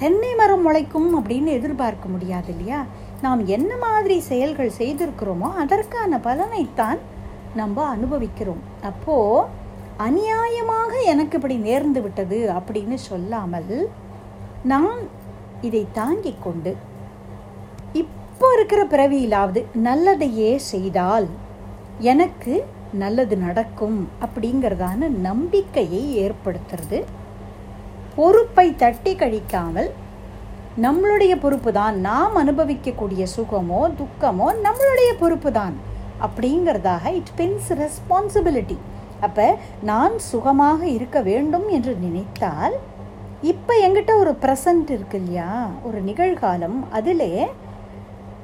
தென்னை மரம் முளைக்கும் அப்படின்னு எதிர்பார்க்க முடியாது இல்லையா? நாம் என்ன மாதிரி செயல்கள் செய்திருக்கிறோமோ அதற்கான பலனைத்தான் நம்ம அனுபவிக்கிறோம். அப்போது அநியாயமாக எனக்கு இப்படி நேர்ந்து விட்டது அப்படின்னு சொல்லாமல் நாம் இதை தாங்கி கொண்டு இப்போ இருக்கிற பிறவியிலாவது நல்லதையே செய்தால் எனக்கு நல்லது நடக்கும் அப்படிங்கிறதான நம்பிக்கையை ஏற்படுத்துறது. பொறுப்பை தட்டி கழிக்காமல் நம்மளுடைய பொறுப்பு தான், நாம் அனுபவிக்கக்கூடிய சுகமோ துக்கமோ நம்மளுடைய பொறுப்பு தான் அப்படிங்கிறதாக இட் பின்ஸ் ரெஸ்பான்சிபிலிட்டி. அப்போ நான் சுகமாக இருக்க வேண்டும் என்று நினைத்தால் இப்போ எங்கிட்ட ஒரு ப்ரெசன்ட் இருக்கு இல்லையா, ஒரு நிகழ்காலம், அதிலே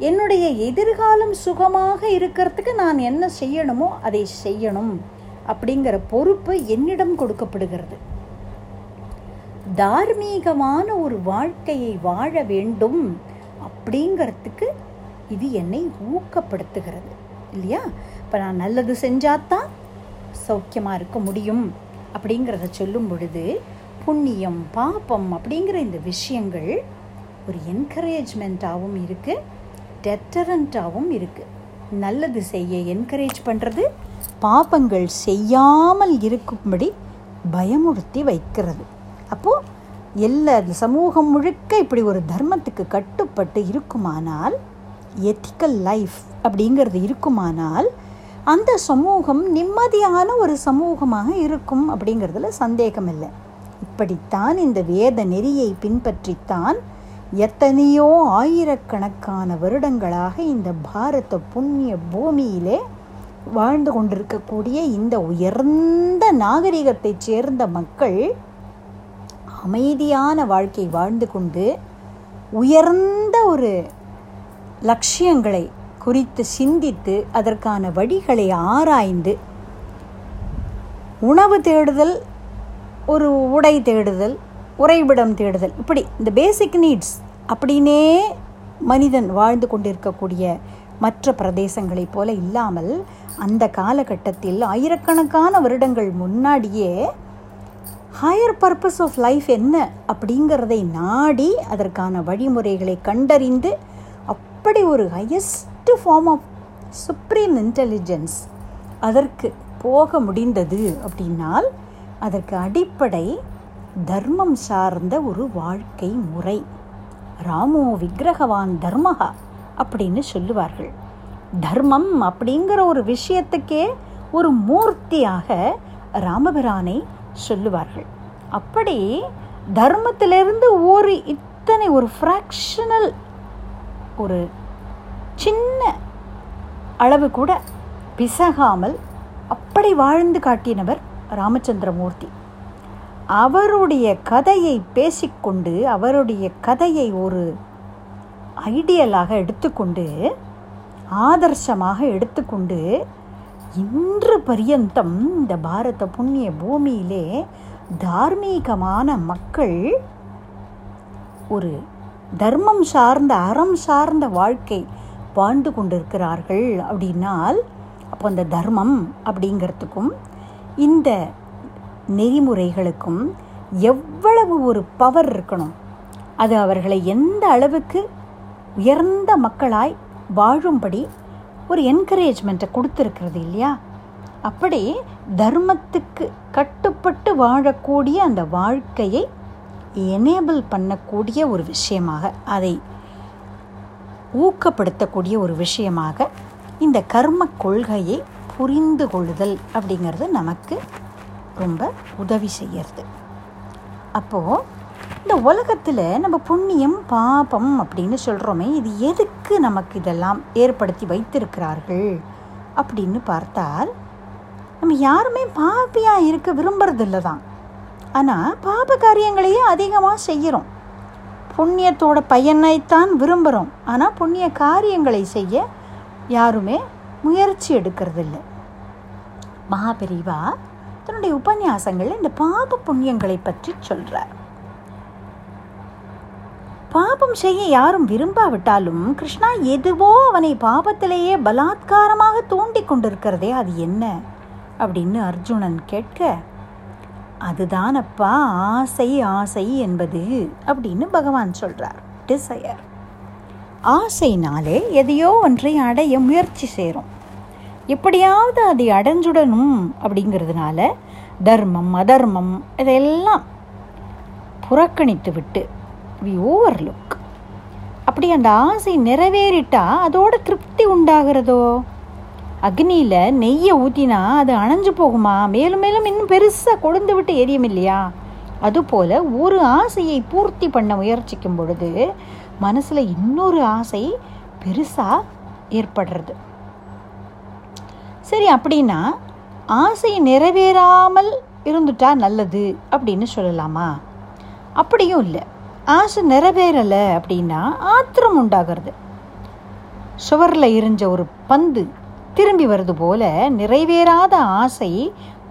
என்னுடைய எதிர்காலம் சுகமாக இருக்கிறதுக்கு நான் என்ன செய்யணுமோ அதை செய்யணும் அப்படிங்கிற பொறுப்பு என்னிடம் கொடுக்கப்படுகிறது. தார்மீகமான ஒரு வாழ்க்கையை வாழ வேண்டும் அப்படிங்கிறதுக்கு இது என்னை ஊக்கப்படுத்துகிறது இல்லையா? அப்போ நான் நல்லது செஞ்சாதான் சௌக்கியமாக இருக்க முடியும் அப்படிங்கிறத சொல்லும் பொழுது புண்ணியம் பாபம் அப்படிங்கிற இந்த விஷயங்கள் ஒரு என்கரேஜ்மெண்ட்டாகவும் இருக்குது, டெட்டரண்ட்டாகவும் இருக்குது. நல்லது செய்ய என்கரேஜ் பண்ணுறது, பாபங்கள் செய்யாமல் இருக்கும்படி பயமுறுத்தி வைக்கிறது. அப்போது எல்லா சமூகம் முழுக்க இப்படி ஒரு தர்மத்துக்கு கட்டுப்பட்டு இருக்குமானால், எத்திக்கல் லைஃப் அப்படிங்கிறது இருக்குமானால், அந்த சமூகம் நிம்மதியான ஒரு சமூகமாக இருக்கும் அப்படிங்கிறதுல சந்தேகம் இல்லை. இப்படித்தான் இந்த வேத நெறியை பின்பற்றித்தான் எத்தனையோ ஆயிரக்கணக்கான வருடங்களாக இந்த பாரத புண்ணிய பூமியிலே வாழ்ந்து கொண்டிருக்கக்கூடிய இந்த உயர்ந்த நாகரிகத்தைச் சேர்ந்த மக்கள் அமைதியான வாழ்க்கை வாழ்ந்து கொண்டு உயர்ந்த ஒரு லட்சியங்களை குறித்து சிந்தித்து அதற்கான வழிகளை ஆராய்ந்து உணவு தேடுதல், ஒரு உடை தேடுதல், உறைவிடம் தேடுதல், இப்படி இந்த பேசிக் நீட்ஸ் அப்படின்னே மனிதன் வாழ்ந்து கொண்டிருக்கக்கூடிய மற்ற பிரதேசங்களைப் போல இல்லாமல், அந்த காலகட்டத்தில் ஆயிரக்கணக்கான வருடங்கள் முன்னாடியே ஹையர் பர்பஸ் ஆஃப் லைஃப் என்ன அப்படிங்கிறதை நாடி அதற்கான வழிமுறைகளை கண்டறிந்து அப்படி ஒரு highest form of supreme intelligence அதற்கு போக முடிந்தது அப்படின்னால், அதற்கு அடிப்படை தர்மம் சார்ந்த ஒரு வாழ்க்கை முறை. ராமோ விக்கிரகவான் தர்மகா அப்படின்னு சொல்லுவார்கள். தர்மம் அப்படிங்கிற ஒரு விஷயத்துக்கே ஒரு மூர்த்தியாக ராமபிரானை சொல்லுவார்கள். அப்படி தர்மத்திலிருந்து ஒரு இத்தனை ஒரு ஃப்ராக்ஷனல் ஒரு சின்ன அளவு கூட பிசகாமல் அப்படி வாழ்ந்து காட்டினவர் ராமச்சந்திரமூர்த்தி. அவருடைய கதையை பேசிக்கொண்டு, அவருடைய கதையை ஒரு ஐடியலாக எடுத்துக்கொண்டு, ஆதர்சமாக எடுத்துக்கொண்டு இன்று பரியந்தம் இந்த பாரத புண்ணிய பூமியிலே தார்மீகமான மக்கள் ஒரு தர்மம் சார்ந்த அறம் சார்ந்த வாழ்க்கை வாழ்ந்து கொண்டிருக்கிறார்கள் அப்படின்னால், அப்போ அந்த தர்மம் அப்படிங்கிறதுக்கும் இந்த நெறிமுறைகளுக்கும் எவ்வளவு ஒரு பவர் இருக்கணும், அது அவர்களை எந்த அளவுக்கு உயர்ந்த மக்களாய் வாழும்படி ஒரு என்கரேஜ்மெண்ட்டை கொடுத்துருக்கிறது இல்லையா? அப்படி தர்மத்துக்கு கட்டுப்பட்டு வாழக்கூடிய அந்த வாழ்க்கையை எனேபிள் பண்ணக்கூடிய ஒரு விஷயமாக, அதை ஊக்கப்படுத்தக்கூடிய ஒரு விஷயமாக இந்த கர்ம கொள்கையை புரிந்து கொள்ளுதல் அப்படிங்கிறது நமக்கு ரொம்ப உதவி செய்கிறது. அப்போது இந்த உலகத்தில் நம்ம புண்ணியம் பாபம் அப்படின்னு சொல்கிறோமே, இது எதுக்கு நமக்கு இதெல்லாம் ஏற்படுத்தி வைத்திருக்கிறார்கள் அப்படின்னு பார்த்தால், நம்ம யாருமே பாபியாக இருக்க விரும்புறதில்லை தான். ஆனால் பாப காரியங்களையே அதிகமாக செய்கிறோம். புண்ணியத்தோட பயனைத்தான் விரும்புகிறோம். ஆனால் புண்ணிய காரியங்களை செய்ய யாருமே முயற்சி எடுக்கிறதில்லை. மகாபெரிவா தன்னுடைய உபன்யாசங்களில் இந்த பாப புண்ணியங்களை பற்றி சொல்கிறார். பாபம் செய்ய யாரும் விரும்பாவிட்டாலும் கிருஷ்ணா எதுவோ அவனை பாபத்திலேயே பலாத்காரமாக தூண்டி கொண்டிருக்கிறதே, அது என்ன அப்படின்னு அர்ஜுனன் கேட்க, அதுதான் அப்பா ஆசை, ஆசை என்பது அப்படின்னு பகவான் சொல்கிறார். டிசையர், ஆசைனாலே எதையோ ஒன்றை அடைய முயற்சி செய்கிறோம், எப்படியாவது அதை அடைஞ்சுடணும் அப்படிங்கிறதுனால தர்மம் அதர்மம் இதெல்லாம் புறக்கணித்து விட்டு வி ஓவர்லுக். அப்படி அந்த ஆசை நிறைவேறிட்டா அதோட திருப்தி உண்டாகிறதோ? அக்னியில் நெய்யை ஊற்றினா அது அணைஞ்சு போகுமா? மேலும் மேலும் இன்னும் பெருசாக கொழுந்து விட்டு எரியும் இல்லையா? அதுபோல் ஒரு ஆசையை பூர்த்தி பண்ண முயற்சிக்கும் பொழுது மனசில் இன்னொரு ஆசை பெருசாக ஏற்படுறது. சரி, அப்படின்னா ஆசை நிறைவேறாமல் இருந்துட்டா நல்லது அப்படின்னு சொல்லலாமா? அப்படியும் இல்லை. ஆசை நிறைவேறலை அப்படின்னா ஆத்திரம் உண்டாகிறது. சுவரில் எரிஞ்ச ஒரு பந்து திரும்பி வருது போல நிறைவேறாத ஆசை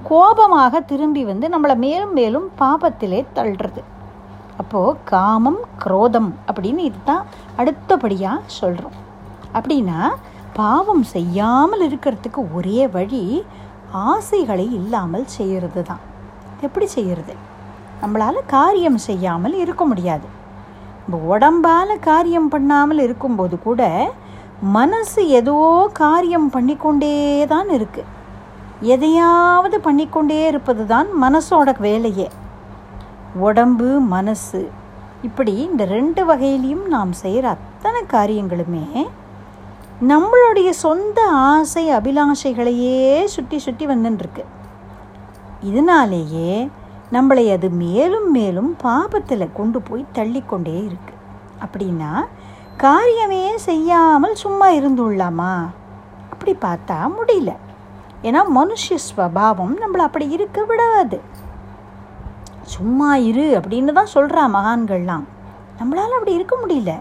கோபமாக திரும்பி வந்து நம்மளை மேலும் மேலும் பாபத்திலே தள்ளுறது. அப்போது காமம், குரோதம் அப்படின்னு இதுதான் அடுத்தபடியாக சொல்கிறோம். அப்படின்னா பாவம் செய்யாமல் இருக்கிறதுக்கு ஒரே வழி ஆசைகளை இல்லாமல் செய்கிறது தான். எப்படி செய்கிறது? நம்மளால் காரியம் செய்யாமல் இருக்க முடியாது. நம்ம உடம்பால் காரியம் பண்ணாமல் இருக்கும்போது கூட மனசு ஏதோ காரியம் பண்ணிக்கொண்டே தான் இருக்குது. எதையாவது பண்ணிக்கொண்டே இருப்பது தான் மனசோட வேலையே. உடம்பு மனசு இப்படி இந்த ரெண்டு வகையிலையும் நாம் செய்கிற அத்தனை காரியங்களுமே நம்மளுடைய சொந்த ஆசை அபிலாஷைகளையே சுற்றி சுற்றி வந்துட்டுருக்கு. இதனாலேயே நம்மளை அது மேலும் மேலும் பாபத்தில் கொண்டு போய் தள்ளிக்கொண்டே இருக்குது. அப்படின்னா காரியமே செய்யாமல் சும்மா இருந்துள்ளாமா? அப்படி பார்த்தா முடியல. ஏன்னா மனுஷ ஸ்வபாவம் நம்மளை அப்படி இருக்க விடாது. சும்மா இரு அப்படின்னு தான் சொல்கிறா மகான்கள்லாம். நம்மளால் அப்படி இருக்க முடியல.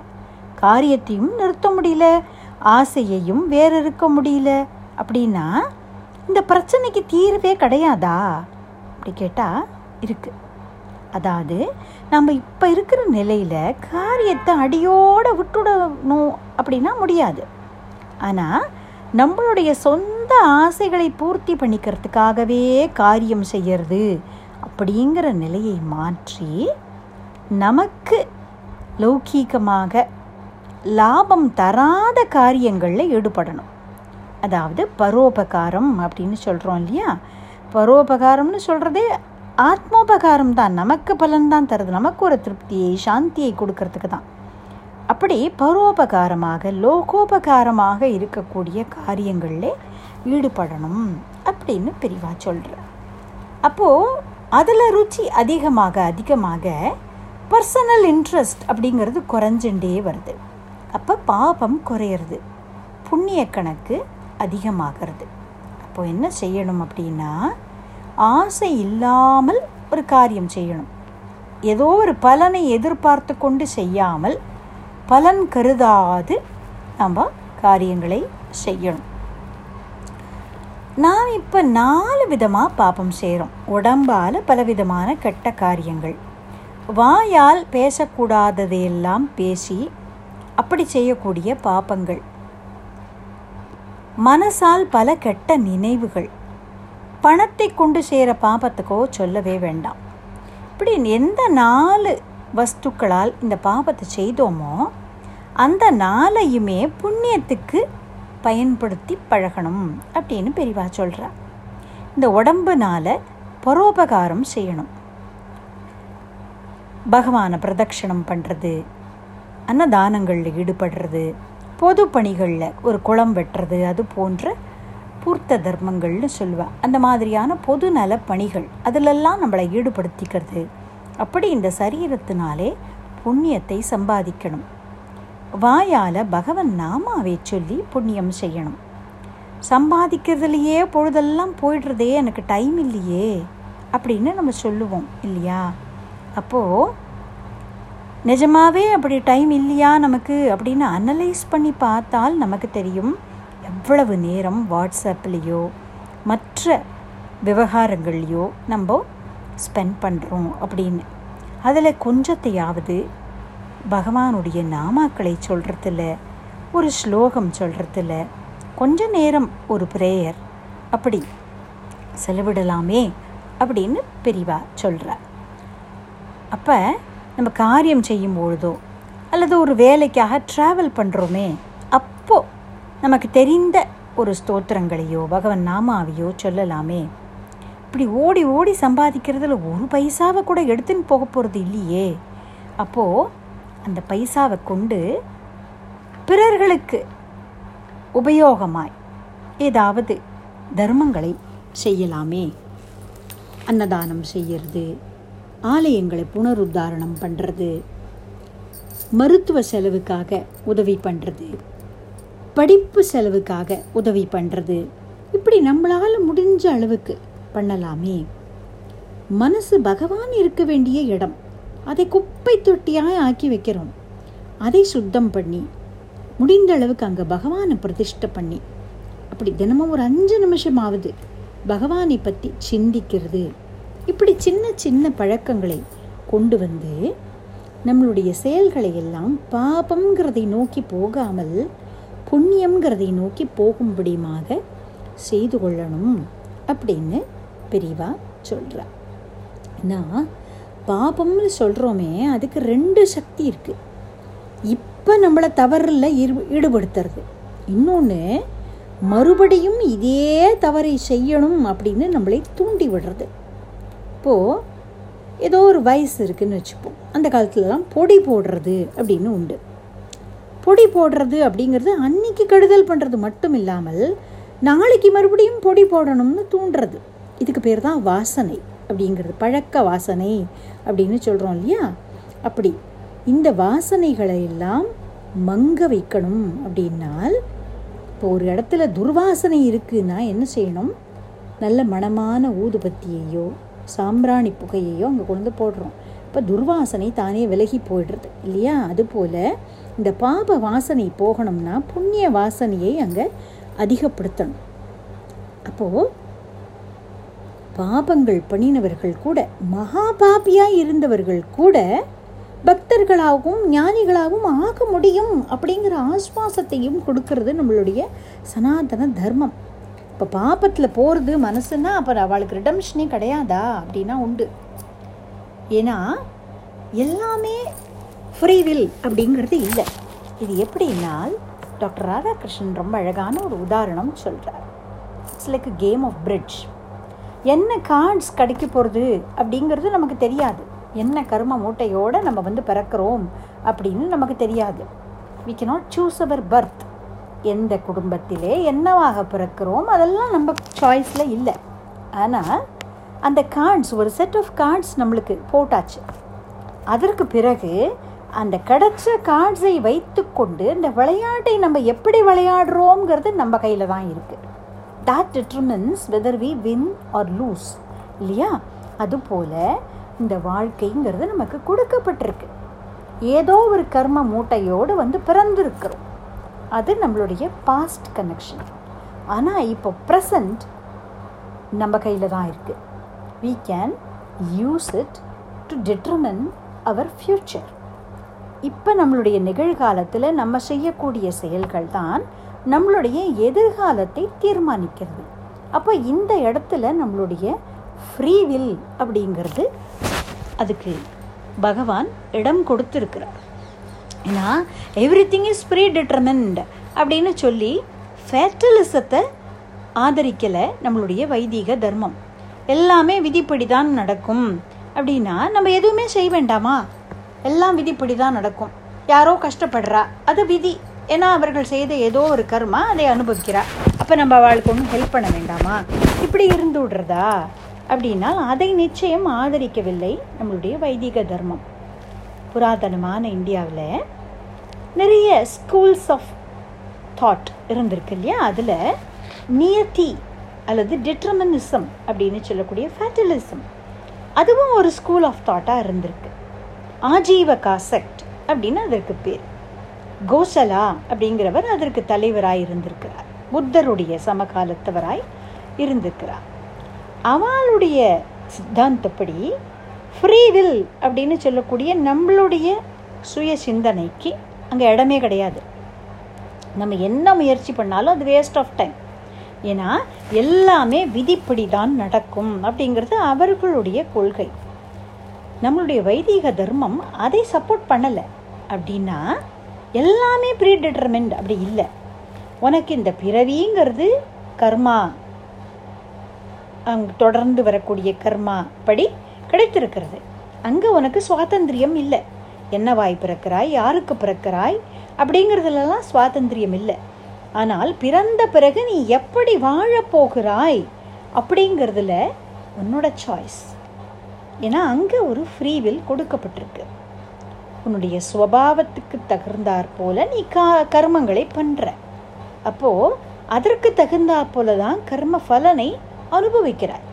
காரியத்தையும் நிறுத்த முடியல, ஆசையையும் வேற இருக்க முடியல. அப்படின்னா இந்த பிரச்சனைக்கு தீர்வே கிடையாதா? அப்படி கேட்டால் இருக்குது. அதாவது நம்ம இப்போ இருக்கிற நிலையில் காரியத்தை அடியோடு விட்டுடணும் அப்படின்னா முடியாது. ஆனால் நம்மளுடைய சொந்த ஆசைகளை பூர்த்தி பண்ணிக்கிறதுக்காகவே காரியம் செய்கிறது அப்படிங்கிற நிலையை மாற்றி நமக்கு லௌகீகமாக லாபம் தராத காரியங்களில் ஈடுபடணும். அதாவது பரோபகாரம் அப்படின்னு சொல்கிறோம் இல்லையா? பரோபகாரம்னு சொல்கிறதே ஆத்மோபகாரம் தான். நமக்கு பலன்தான் தருது, நமக்கு ஒரு திருப்தியை சாந்தியை கொடுக்கறதுக்கு தான். அப்படி பரோபகாரமாக லோகோபகாரமாக இருக்கக்கூடிய காரியங்களில் ஈடுபடணும் அப்படின்னு பெரியவா சொல்கிறார். அப்போது அதில் ருச்சி அதிகமாக அதிகமாக பர்சனல் இன்ட்ரெஸ்ட் அப்படிங்கிறது குறைஞ்சுட்டே வருது. அப்போ பாபம் குறையிறது, புண்ணிய கணக்கு அதிகமாகிறது. அப்போது என்ன செய்யணும் அப்படின்னா ஆசை இல்லாமல் ஒரு காரியம் செய்யணும். ஏதோ ஒரு பலனை எதிர்பார்த்து கொண்டு செய்யாமல் பலன் கருதாது நம்ம காரியங்களை செய்யணும். நாம் இப்போ நாலு விதமாக பாபம் செய்கிறோம். உடம்பால் பலவிதமான கெட்ட காரியங்கள், வாயால் பேசக்கூடாததையெல்லாம் பேசி அப்படி செய்யக்கூடிய பாபங்கள், மனசால் பல கெட்ட நினைவுகள், பணத்தை கொண்டு செய்கிற பாபத்துக்கோ சொல்லவே வேண்டாம். இப்படி எந்த நாலு வஸ்துக்களால் இந்த பாபத்தை செய்தோமோ அந்த நாளையுமே புண்ணியத்துக்கு பயன்படுத்தி பழகணும் அப்படின்னு பெரியவா சொல்கிறார். இந்த உடம்புனால் பரோபகாரம் செய்யணும். பகவானை பிரதட்சணம் பண்ணுறது, அன்னதானங்களில் ஈடுபடுறது, பொது பணிகளில் ஒரு குளம் வெட்டுறது, அது போன்ற பூர்த்த தர்மங்கள்னு சொல்லுவாள். அந்த மாதிரியான பொது நல பணிகள் அதிலெல்லாம் நம்மளை ஈடுபடுத்திக்கிறது. அப்படி இந்த சரீரத்தினாலே புண்ணியத்தை சம்பாதிக்கணும். வாயால் பகவன் நாமாவை சொல்லி புண்ணியம் செய்யணும். சம்பாதிக்கிறதுலையே பொழுதெல்லாம் போய்டுறதே, எனக்கு டைம் இல்லையே அப்படின்னு நம்ம சொல்லுவோம் இல்லையா? அப்போது நிஜமாகவே அப்படி டைம் இல்லையா நமக்கு அப்படின்னு அனலைஸ் பண்ணி பார்த்தால் நமக்கு தெரியும் எவ்வளவு நேரம் வாட்ஸ்அப்லேயோ மற்ற விவகாரங்கள்லையோ நம்ம ஸ்பெண்ட் பண்ணுறோம் அப்படின்னு. அதில் கொஞ்சத்தையாவது பகவானுடைய நாமாக்களை சொல்கிறதுல, ஒரு ஸ்லோகம் சொல்கிறதுல கொஞ்ச நேரம் ஒரு ப்ரேயர் அப்படி செலவிடலாமே அப்படின்னு பெரியவா சொல்கிறார். அப்போ நம்ம காரியம் செய்யும் பொழுதோ அல்லது ஒரு வேலைக்காக ட்ராவல் பண்ணுறோமே அப்போது நமக்கு தெரிந்த ஒரு ஸ்தோத்திரங்களையோ பகவன் நாமாவையோ சொல்லலாமே. இப்படி ஓடி ஓடி சம்பாதிக்கிறதுல ஒரு பைசாவை கூட எடுத்துன்னு போக போகிறது இல்லையே. அப்போது அந்த பைசாவை கொண்டு பிறர்களுக்கு உபயோகமாய் ஏதாவது தர்மங்களை செய்யலாமே. அன்னதானம் செய்கிறது, ஆலயங்களை புனருத்தாரணம் பண்ணுறது, மருத்துவ செலவுக்காக உதவி பண்ணுறது, படிப்பு செலவுக்காக உதவி பண்ணுறது, இப்படி நம்மளால் முடிஞ்ச அளவுக்கு பண்ணலாமே. மனசு பகவான் இருக்க வேண்டிய இடம், அதை குப்பை தொட்டியாக ஆக்கி வைக்கிறோம். அதை சுத்தம் பண்ணி முடிந்த அளவுக்கு அங்கே பகவானை பிரதிஷ்டை பண்ணி அப்படி தினமும் ஒரு அஞ்சு நிமிஷமாவது பகவானை பற்றி சிந்திக்கிறது. இப்படி சின்ன சின்ன பழக்கங்களை கொண்டு வந்து நம்மளுடைய செயல்களை எல்லாம் பாபங்கிறதை நோக்கி போகாமல் புண்ணியங்கிறதை நோக்கி போகும்படியுமாக செய்து கொள்ளணும் அப்படின்னு பெரியவா சொல்கிறா. நான் பாபம்னு சொல்கிறோமே, அதுக்கு ரெண்டு சக்தி இருக்குது. இப்போ நம்மளை தவறில் ஈடுபடுத்துறது, இன்னொன்று மறுபடியும் இதே தவறை செய்யணும் அப்படின்னு நம்மளை தூண்டி விடுறது. இப்போது ஏதோ ஒரு வயசு இருக்குதுன்னு வச்சுப்போம். அந்த காலத்துலலாம் பொடி போடுறது அப்படின்னு உண்டு. பொடி போடுறது அப்படிங்கிறது அன்னைக்கு கெடுதல் பண்ணுறது மட்டும் இல்லாமல் நாளைக்கு மறுபடியும் பொடி போடணும்னு தூண்டுறது. இதுக்கு பேர் தான் வாசனை அப்படிங்கிறது, பழக்க வாசனை அப்படின்னு சொல்கிறோம் இல்லையா? அப்படி இந்த வாசனைகளை எல்லாம் மங்க வைக்கணும் அப்படின்னால், இப்போ ஒரு இடத்துல துர்வாசனை இருக்குதுன்னா என்ன செய்யணும்? நல்ல மனமான ஊதுபத்தியையோ சாம்பிராணி புகையையோ அங்கே கொண்டு போடுறோம். இப்போ துர்வாசனை தானே விலகி போயிடுறது இல்லையா? அதுபோல் இந்த பாப வாசனை போகணும்னா புண்ணிய வாசனையை அங்கே அதிகப்படுத்தணும். அப்போது பாபங்கள் பண்ணினவர்கள் கூட, மகாபாபியாக இருந்தவர்கள் கூட பக்தர்களாகவும் ஞானிகளாகவும் ஆக முடியும் அப்படிங்கிற ஆஸ்வாசத்தையும் கொடுக்கறது நம்மளுடைய சனாதன தர்மம். இப்போ பாபத்தில் போகிறது மனசுன்னா அப்புறம் அவளுக்கு ரிடம்ஷனே கிடையாதா அப்படின்னா உண்டு. ஏன்னா எல்லாமே ஃப்ரீவில் அப்படிங்கிறது இல்லை. இது எப்படின்னால், டாக்டர் ராதாகிருஷ்ணன் ரொம்ப அழகான ஒரு உதாரணம் சொல்கிறார். It's like a game of bridge. என்ன கார்ட்ஸ் கிடைக்க போகிறது அப்படிங்கிறது நமக்கு தெரியாது. என்ன கர்ம மூட்டையோடு நம்ம வந்து பிறக்கிறோம் அப்படின்னு நமக்கு தெரியாது. We cannot choose our birth. எந்த குடும்பத்திலே என்னவாக பிறக்கிறோம் அதெல்லாம் நம்ம சாய்ஸில் இல்லை. ஆனால் அந்த கார்ட்ஸ், ஒரு செட் ஆஃப் கார்ட்ஸ் நம்மளுக்கு போட்டாச்சு. அதற்கு பிறகு அந்த கிடைச்ச கார்ட்ஸை வைத்து கொண்டு இந்த விளையாட்டை நம்ம எப்படி விளையாடுறோங்கிறது நம்ம கையில் தான் இருக்குது. That determines whether we win or lose இல்லையா? அதுபோல் இந்த வாழ்க்கைங்கிறது நமக்கு கொடுக்கப்பட்டிருக்கு. ஏதோ ஒரு கர்ம மூட்டையோடு வந்து பிறந்திருக்கிறோம். அது நம்மளுடைய பாஸ்ட் கனெக்ஷன். ஆனால் இப்போ ப்ரெசண்ட் நம்ம கையில் தான் இருக்குது. We can use it to determine our future. இப்போ நம்மளுடைய நிகழ்காலத்தில் நம்ம செய்யக்கூடிய செயல்கள் தான் நம்மளுடைய எதிர்காலத்தை தீர்மானிக்கிறது. அப்போ இந்த இடத்துல நம்மளுடைய ஃப்ரீவில் அப்படிங்கிறது, அதுக்கு பகவான் இடம் கொடுத்துருக்கிறார். ஏன்னா everything is predetermined அப்படின்னு சொல்லி ஃபேட்டலிசத்தை ஆதரிக்கலை நம்மளுடைய வைதிக தர்மம். எல்லாமே விதிப்படி தான் நடக்கும் அப்படின்னா நம்ம எதுவுமே செய்ய வேண்டாமா? எல்லாம் விதிப்படி தான் நடக்கும். யாரோ கஷ்டப்படுறா, அது விதி. ஏன்னா அவர்கள் செய்த ஏதோ ஒரு கர்மா அதை அனுபவிக்கிறா. அப்போ நம்ம அவளுக்கு ஒன்றும் ஹெல்ப் பண்ண வேண்டாமா? இப்படி இருந்து விடுறதா அப்படின்னா அதை நிச்சயம் ஆதரிக்கவில்லை நம்மளுடைய வைதிக தர்மம். புராதனமான இந்தியாவில் நிறைய ஸ்கூல்ஸ் ஆஃப் தாட் இருந்திருக்கு இல்லையா? அதில் நியதி அல்லது டிட்டர்மினிசம் அப்படின்னு சொல்லக்கூடிய ஃபேட்டலிசம், அதுவும் ஒரு ஸ்கூல் ஆஃப் தாட்டாக இருந்திருக்கு. ஆஜீவ காசெக்ட் அப்படின்னு அதற்கு பேர். கோசலா அப்படிங்கிறவர் அதற்கு தலைவராய் இருந்திருக்கிறார். புத்தருடைய சமகாலத்தவராய் இருந்திருக்கிறார். அவளுடைய சித்தாந்தப்படி ஃப்ரீவில் அப்படின்னு சொல்லக்கூடிய நம்மளுடைய சுய சிந்தனைக்கு அங்கே இடமே கிடையாது. நம்ம என்ன முயற்சி பண்ணாலும் அது வேஸ்ட் ஆஃப் டைம். ஏன்னா எல்லாமே விதிப்படி தான் நடக்கும் அப்படிங்கிறது அவர்களுடைய கொள்கை. நம்மளுடைய வைதிக தர்மம் அதை சப்போர்ட் பண்ணலை. அப்படின்னா எல்லாமே ப்ரீ டிட்டர்மின்ட் அப்படி இல்லை. உனக்கு இந்த பிறவிங்கிறது கர்மா, அங்கே தொடர்ந்து வரக்கூடிய கர்மா படி கிடைத்திருக்கிறது. அங்கே உனக்கு சுவாதந்திரியம் இல்லை. என்னவாய் பிறக்கிறாய், யாருக்கு பிறக்கிறாய் அப்படிங்கிறதுலாம் சுவாதந்திரியம் இல்லை. ஆனால் பிறந்த பிறகு நீ எப்படி வாழப்போகிறாய் அப்படிங்கிறதுல உன்னோட சாய்ஸ். ஏன்னா அங்கே ஒரு ஃப்ரீவில் கொடுக்கப்பட்டிருக்கு. உன்னுடைய சுபாவத்துக்கு தகுந்தாற் போல் நீ கா கர்மங்களை பண்ணுற. அப்போது அதற்கு தகுந்தாற் போல தான் கர்ம பலனை அனுபவிக்கிறாய்.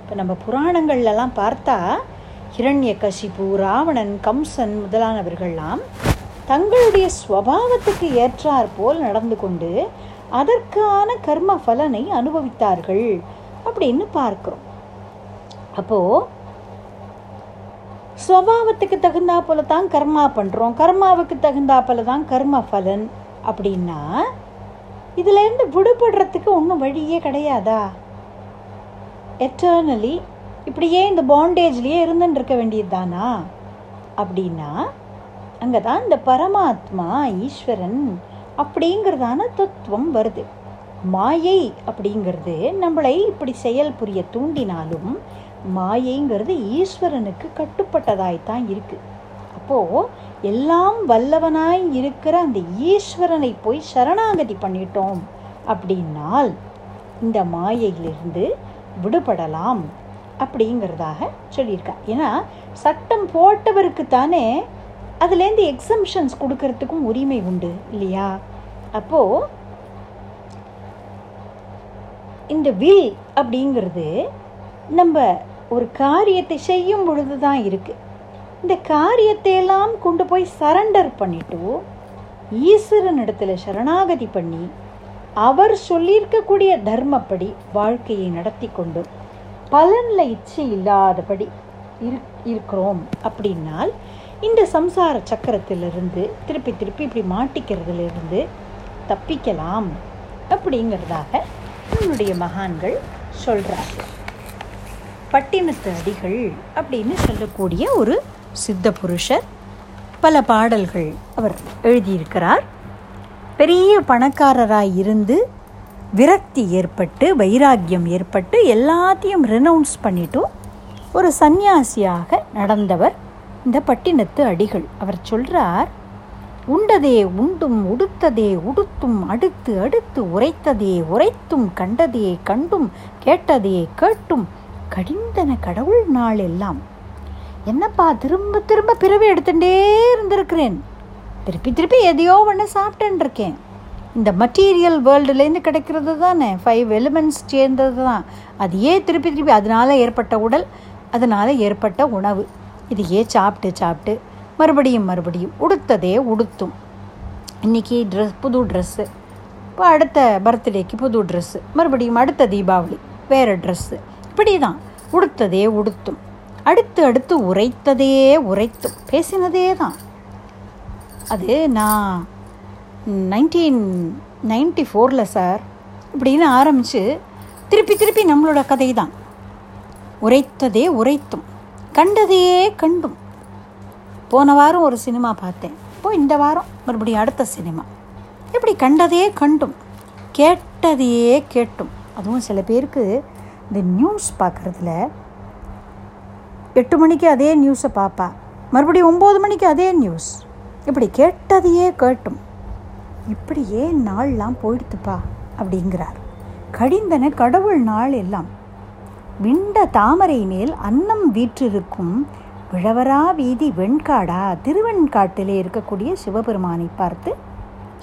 இப்போ நம்ம புராணங்கள்லாம் பார்த்தா ஹிரண்ய கசிபு, ராவணன், கம்சன் முதலானவர்கள்லாம் தங்களுடைய ஸ்வபாவத்துக்கு ஏற்றாற் போல் நடந்து கொண்டு அதற்கான கர்ம பலனை அனுபவித்தார்கள் அப்படின்னு பார்க்குறோம். அப்போது ஸ்வபாவத்துக்கு தகுந்தா போல தான் கர்மா பண்ணுறோம், கர்மாவுக்கு தகுந்தா போல தான் கர்ம பலன். அப்படின்னா இதிலேருந்து விடுபடுறதுக்கு ஒன்றும் வழியே கிடையாதா? எட்டர்னலி இப்படியே இந்த பாண்டேஜ்லேயே இருந்துன்னு இருக்க வேண்டியது தானா? அப்படின்னா அங்கே தான் இந்த பரமாத்மா ஈஸ்வரன் அப்படிங்கிறதான தத்துவம் வருது. மாயை அப்படிங்கிறது நம்மளை இப்படி செயல் புரிய தூண்டினாலும் மாயைங்கிறது ஈஸ்வரனுக்கு கட்டுப்பட்டதாய்த்தான் இருக்குது. அப்போது எல்லாம் வல்லவனாய் இருக்கிற அந்த ஈஸ்வரனை போய் சரணாகதி பண்ணிட்டோம் அப்படின்னால் இந்த மாயையிலிருந்து விடுபடலாம் அப்படிங்கிறதாக சொல்லியிருக்காங்க. ஏன்னா சட்டம் போட்டவருக்கு தானே அதுலேருந்து எக்ஸம்ஷன்ஸ் கொடுக்கறதுக்கும் உரிமை உண்டு இல்லையா? அப்போது இந்த வில் அப்படிங்கிறது நம்ம ஒரு காரியத்தை செய்யும் பொழுது தான் இருக்குது. இந்த காரியத்தை எல்லாம் கொண்டு போய் சரண்டர் பண்ணிட்டு ஈஸ்வரன் இடத்துல சரணாகதி பண்ணி அவர் சொல்லியிருக்கக்கூடிய தர்மப்படி வாழ்க்கையை நடத்தி கொண்டு பலனில் இச்சை இல்லாதபடி இருக்கிறோம் அப்படின்னால் இந்த சம்சார சக்கரத்திலிருந்து திருப்பி திருப்பி இப்படி மாட்டிக்கிறதுலேருந்து தப்பிக்கலாம் அப்படிங்கிறதாக நம்முடைய மகான்கள் சொல்கிறாங்க. பட்டினத்து அடிகள் அப்படின்னு சொல்லக்கூடிய ஒரு சித்த புருஷர், பல பாடல்கள் அவர் எழுதியிருக்கிறார். பெரிய பணக்காரராய் இருந்து விரக்தி ஏற்பட்டு வைராக்கியம் ஏற்பட்டு எல்லாத்தையும் ரெனவுன்ஸ் பண்ணிட்டும் ஒரு சந்நியாசியாக நடந்தவர் இந்த பட்டினத்து அடிகள். அவர் சொல்கிறார், உண்டதே உண்டும் உடுத்ததே உடுத்தும் அடுத்து அடுத்து உரைத்ததே உரைத்தும் கண்டதே கண்டும் கேட்டதே கேட்டும் கடிந்தன கடவுள் நாள் எல்லாம். என்னப்பா திரும்ப திரும்ப பிறவி எடுத்துகிட்டே இருந்திருக்கிறேன், திருப்பி திருப்பி எதையோ ஒன்று சாப்பிட்டுன்னு இருக்கேன். இந்த மெட்டீரியல் வேர்ல்டுலேருந்து கிடைக்கிறது தானே, ஃபைவ் எலிமெண்ட்ஸ் சேர்ந்தது தான். அதையே திருப்பி திருப்பி அதனால் ஏற்பட்ட உடல், அதனால் ஏற்பட்ட உணவு, இதையே சாப்பிட்டு சாப்பிட்டு மறுபடியும் மறுபடியும் உடுத்ததே உடுத்தும். இன்றைக்கி ட்ரெஸ், புது ட்ரெஸ்ஸு, இப்போ அடுத்த பர்த்டேக்கு புது ட்ரெஸ்ஸு, மறுபடியும் அடுத்த தீபாவளி வேறு ட்ரெஸ்ஸு, இப்படி தான் உடுத்ததே உடுத்தும். அடுத்து அடுத்து உரைத்ததே உரைத்தும், பேசினதே தான். அது நான் நைன்டீன் நைன்டி ஃபோரில் சார் இப்படின்னு ஆரம்பித்து திருப்பி திருப்பி நம்மளோட கதை தான். உரைத்ததே உரைத்தும் கண்டதையே கண்டும். போன வாரம் ஒரு சினிமா பார்த்தேன், இப்போ இந்த வாரம் மறுபடியும் அடுத்த சினிமா, இப்படி கண்டதே கண்டும் கேட்டதையே கேட்டும். அதுவும் சில பேருக்கு இந்த நியூஸ் பார்க்குறதுல எட்டு மணிக்கு அதே நியூஸை பார்ப்பா, மறுபடியும் ஒம்பது மணிக்கு அதே நியூஸ், இப்படி கேட்டதையே கேட்டும். இப்படியே நாள்லாம் போயிடுத்துப்பா அப்படிங்கிறார். கடிந்தன கடவுள் நாள் எல்லாம். விண்ட தாமரை மேல் அன்னம் வீற்றிருக்கும் விழவரா வீதி வெண்காடா திருவெண்காட்டிலே இருக்கக்கூடிய சிவபெருமானை பார்த்து,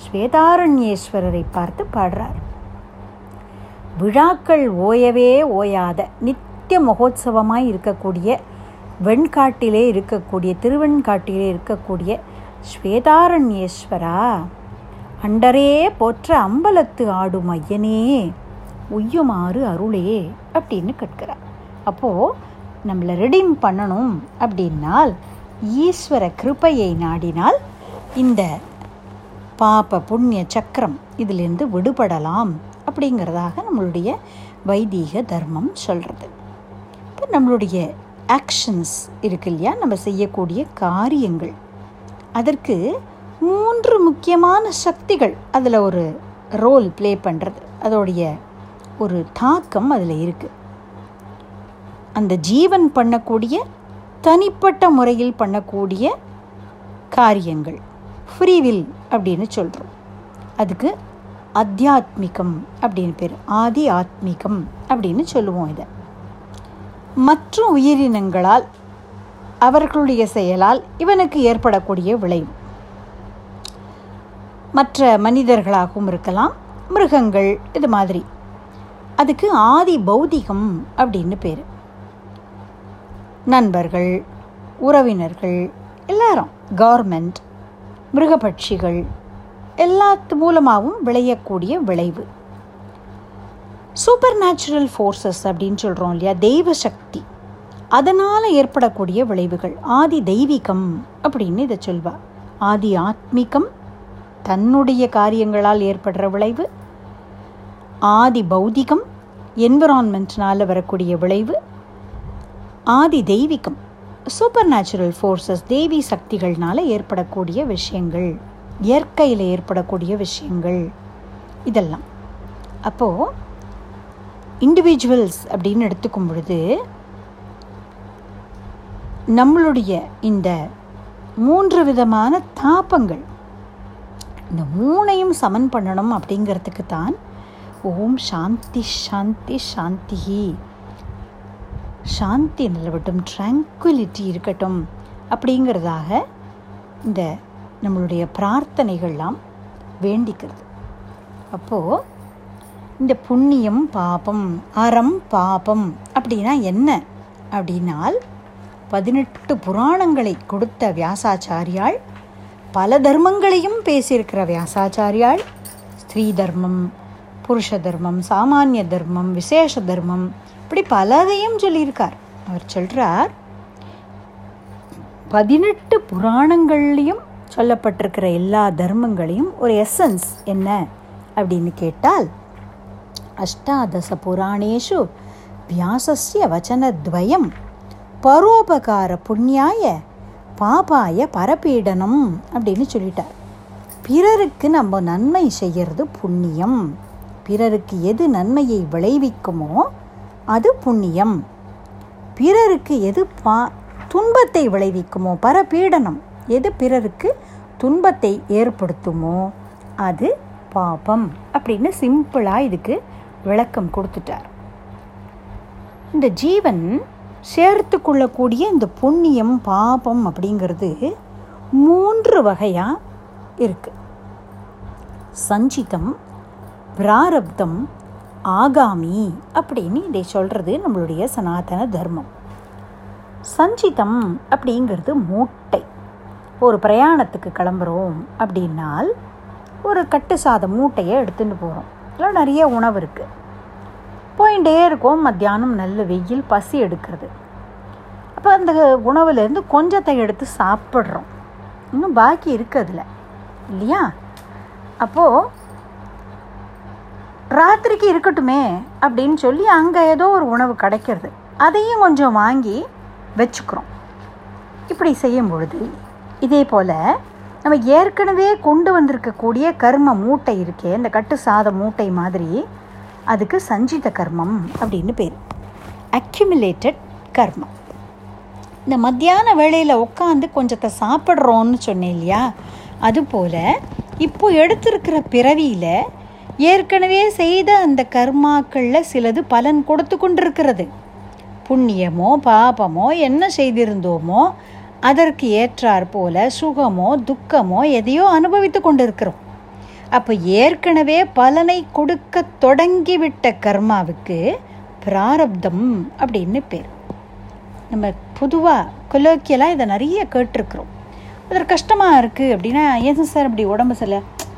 ஸ்வேதாரண்யேஸ்வரரை பார்த்து பாடுறார். விழாக்கள் ஓயவே ஓயாத நித்திய மகோத்சவமாய் இருக்கக்கூடிய வெண்காட்டிலே இருக்கக்கூடிய திருவெண்காட்டிலே இருக்கக்கூடிய ஸ்வேதாரண்யேஸ்வரா, அண்டரே போற்ற அம்பலத்து ஆடும் ஐயனே உய்யுமாறு அருளே அப்படின்னு கேட்கிறார். அப்போது நம்மளை ரெடீம் பண்ணணும் அப்படின்னால் ஈஸ்வர கிருபையை நாடினால் இந்த பாப புண்ணிய சக்கரம் இதிலிருந்து விடுபடலாம் அப்படிங்கிறதாக நம்மளுடைய வைதிக தர்மம் சொல்கிறது. இப்போ நம்மளுடைய ஆக்ஷன்ஸ் இருக்கு இல்லையா, நம்ம செய்யக்கூடிய காரியங்கள், அதற்கு மூன்று முக்கியமான சக்திகள் அதில் ஒரு ரோல் ப்ளே பண்ணுறது, அதோடைய ஒரு தாக்கம் அதில் இருக்குது. அந்த ஜீவன் பண்ணக்கூடிய தனிப்பட்ட முறையில் பண்ணக்கூடிய காரியங்கள் ஃப்ரீவில் அப்படின்னு சொல்கிறோம். அதுக்கு ஆத்தியாத்மிகம் அப்படின்னு பேர், ஆதி ஆத்மிகம் அப்படின்னு சொல்லுவோம். இதை மற்ற உயிரினங்களால் அவர்களுடைய செயலால் இவனுக்கு ஏற்படக்கூடிய விளைவு, மற்ற மனிதர்களாகவும் இருக்கலாம், மிருகங்கள், இது மாதிரி. அதுக்கு ஆதி பௌதிகம் அப்படின்னு பேர். நண்பர்கள், உறவினர்கள், எல்லாரும், கவர்மெண்ட், மிருகபட்சிகள், எல்லாத்து மூலமாகவும் விளையக்கூடிய விளைவு. சூப்பர் நேச்சுரல் ஃபோர்ஸஸ் அப்படின்னு சொல்கிறோம் இல்லையா, தெய்வ சக்தி, அதனால் ஏற்படக்கூடிய விளைவுகள் ஆதி தெய்வீகம் அப்படின்னு இதை சொல்வா. ஆதி ஆத்மிகம் தன்னுடைய காரியங்களால் ஏற்படுற விளைவு, ஆதி பௌதிகம் என்விரான்மெண்ட்னால் வரக்கூடிய விளைவு, ஆதி தெய்வீகம் சூப்பர் நேச்சுரல் ஃபோர்ஸஸ் தேவி சக்திகள்னால ஏற்படக்கூடிய விஷயங்கள், இயற்கையில் ஏற்படக்கூடிய விஷயங்கள் இதெல்லாம். அப்போது இண்டிவிஜுவல்ஸ் அப்படின்னு எடுத்துக்கும் பொழுது நம்மளுடைய இந்த மூன்று விதமான தாபங்கள், இந்த மூணையும் சமன் பண்ணணும். அப்படிங்கிறதுக்கு தான் ஓம் சாந்தி சாந்தி சாந்தி, சாந்தி நிலவட்டும், ட்ராங்குவிலிட்டி இருக்கட்டும் அப்படிங்கிறதாக இந்த நம்மளுடைய பிரார்த்தனைகள்லாம் வேண்டிக்கிறது. அப்போது இந்த புண்ணியம் பாபம், அறம் பாபம் அப்படின்னா என்ன அப்படின்னால், பதினெட்டு புராணங்களை கொடுத்த வியாசாச்சாரியால், பல தர்மங்களையும் பேசியிருக்கிற வியாசாச்சாரியால், ஸ்திரீ தர்மம், புருஷ தர்மம், சாமானிய தர்மம், விசேஷ தர்மம், இப்படி பலதையும் சொல்லியிருக்கார். அவர் சொல்கிறார், பதினெட்டு புராணங்கள்லையும் சொல்லப்பட்டிருக்கிற எல்லா தர்மங்களையும் ஒரு எசன்ஸ் என்ன அப்படின்னு கேட்டால், அஷ்டாதச புராணேஷு வியாசஸ்ய வச்சனத்வயம் பரோபகார புண்ணியாய பாபாய பரபீடனம் அப்படின்னு சொல்லிட்டார். பிறருக்கு நம்ம நன்மை செய்கிறது புண்ணியம், பிறருக்கு எது நன்மையை விளைவிக்குமோ அது புண்ணியம், பிறருக்கு எது பா துன்பத்தை விளைவிக்குமோ பரபீடனம், எது பிறருக்கு துன்பத்தை ஏற்படுத்துமோ அது பாபம் அப்படின்னு சிம்பிளாக இதுக்கு விளக்கம் கொடுத்துட்டார். இந்த ஜீவன் சேர்த்து கொள்ளக்கூடிய இந்த புண்ணியம் பாபம் அப்படிங்கிறது மூன்று வகையாக இருக்குது. சஞ்சிதம், பிராரப்தம், ஆகாமி அப்படின்னு இதை சொல்கிறது நம்மளுடைய சனாதன தர்மம். சஞ்சிதம் அப்படிங்கிறது மூட்டை. ஒரு பிரயாணத்துக்கு கிளம்புறோம் அப்படின்னால் ஒரு கட்டு சாதம் மூட்டையை எடுத்துகிட்டு போகிறோம். இதில் நிறைய உணவு இருக்குது, போயின்ண்டே இருக்கும். மத்தியானம் நல்ல வெயில், பசி எடுக்கிறது. அப்போ அந்த உணவுலேருந்து கொஞ்சத்தை எடுத்து சாப்பிட்றோம், இன்னும் பாக்கி இருக்குது அதில், இல்லையா? அப்போது ராத்திரிக்கு இருக்கட்டுமே அப்படின்னு சொல்லி அங்கே ஏதோ ஒரு உணவு கிடைக்கிறது, அதையும் கொஞ்சம் வாங்கி வச்சுக்கிறோம். இப்படி செய்யும் பொழுது இதே போல் நம்ம ஏற்கனவே கொண்டு வந்திருக்கக்கூடிய கர்ம மூட்டை இருக்கே, இந்த கட்டு சாத மூட்டை மாதிரி, அதுக்கு சஞ்சித கர்மம் அப்படின்னு பேர், அக்யூமுலேட்டட் கர்மம். இந்த மத்தியான வேளையில் உட்காந்து கொஞ்சத்தை சாப்பிட்றோன்னு சொன்னேன் இல்லையா, அதுபோல் இப்போ எடுத்திருக்கிற பிறவியில் ஏற்கனவே செய்த அந்த கர்மாக்களில் சிலது பலன் கொடுத்து கொண்டிருக்கிறது. புண்ணியமோ பாபமோ என்ன செய்திருந்தோமோ அதற்கு ஏற்றாற் போல சுகமோ துக்கமோ எதையோ அனுபவித்து கொண்டிருக்கிறோம். அப்போ ஏற்கனவே பலனை கொடுக்க தொடங்கிவிட்ட கர்மாவுக்கு பிராரப்தம் அப்படின்னு பேர். நம்ம பொதுவாக கொலோக்கியலாக இதை நிறைய கேட்டிருக்கிறோம். அதில் கஷ்டமாக இருக்குது அப்படின்னா, ஏன் சார் இப்படி உடம்பு சில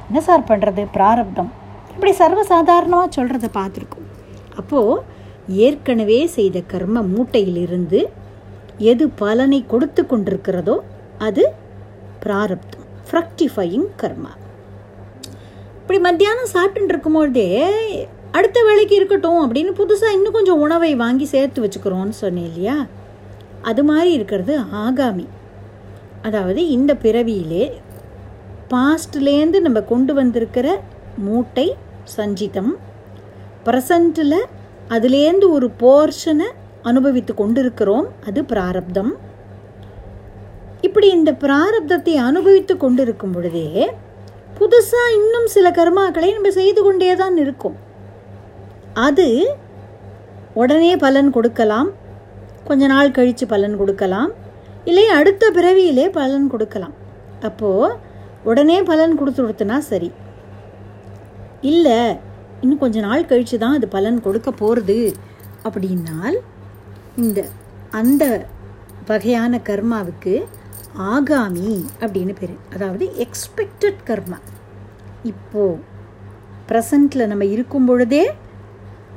என்ன சார் பண்ணுறது, பிராரப்தம் இப்படி சர்வசாதாரணமாக சொல்கிறத பார்த்துருக்கோம். அப்போது ஏற்கனவே செய்த கர்ம மூட்டையிலிருந்து எது பலனை கொடுத்து கொண்டிருக்கிறதோ அது பிராரப்தம், ஃப்ரக்டிஃபையிங் கர்மா. இப்படி மத்தியானம் சாப்பிட்டுட்டு இருக்கும்பொழுதே அடுத்த வேலைக்கு இருக்கட்டும் அப்படின்னு புதுசாக இன்னும் கொஞ்சம் உணவை வாங்கி சேர்த்து வச்சுக்கிறோன்னு சொன்னேன் இல்லையா, அது மாதிரி இருக்கிறது ஆகாமி. அதாவது இந்த பிறவியிலே பாஸ்ட்லேருந்து நம்ம கொண்டு வந்திருக்கிற மூட்டை சஞ்சிதம், ப்ரெசண்ட்டில் அதுலேருந்து ஒரு போர்ஷனை அனுபவித்து கொண்டிருக்கிறோம், அது பிராரப்தம். இப்படி இந்த பிராரப்தத்தை அனுபவித்து கொண்டிருக்கும் பொழுதே புதுசாக இன்னும் சில கர்மாக்களை நம்ம செய்து கொண்டே தான் இருக்கும். அது உடனே பலன் கொடுக்கலாம், கொஞ்ச நாள் கழித்து பலன் கொடுக்கலாம், இல்லை அடுத்த பிறவியிலே பலன் கொடுக்கலாம். அப்போது உடனே பலன் கொடுத்து கொடுத்தனா சரி, இல்லை இன்னும் கொஞ்ச நாள் கழித்து தான் அது பலன் கொடுக்க போகிறது அப்படின்னால், இந்த அந்த வகையான கர்மாவுக்கு ஆகாமி அப்படின்னு பேர். அதாவது எக்ஸ்பெக்டட் கர்மா. இப்போது ப்ரெசண்ட்டில் நம்ம இருக்கும் பொழுதே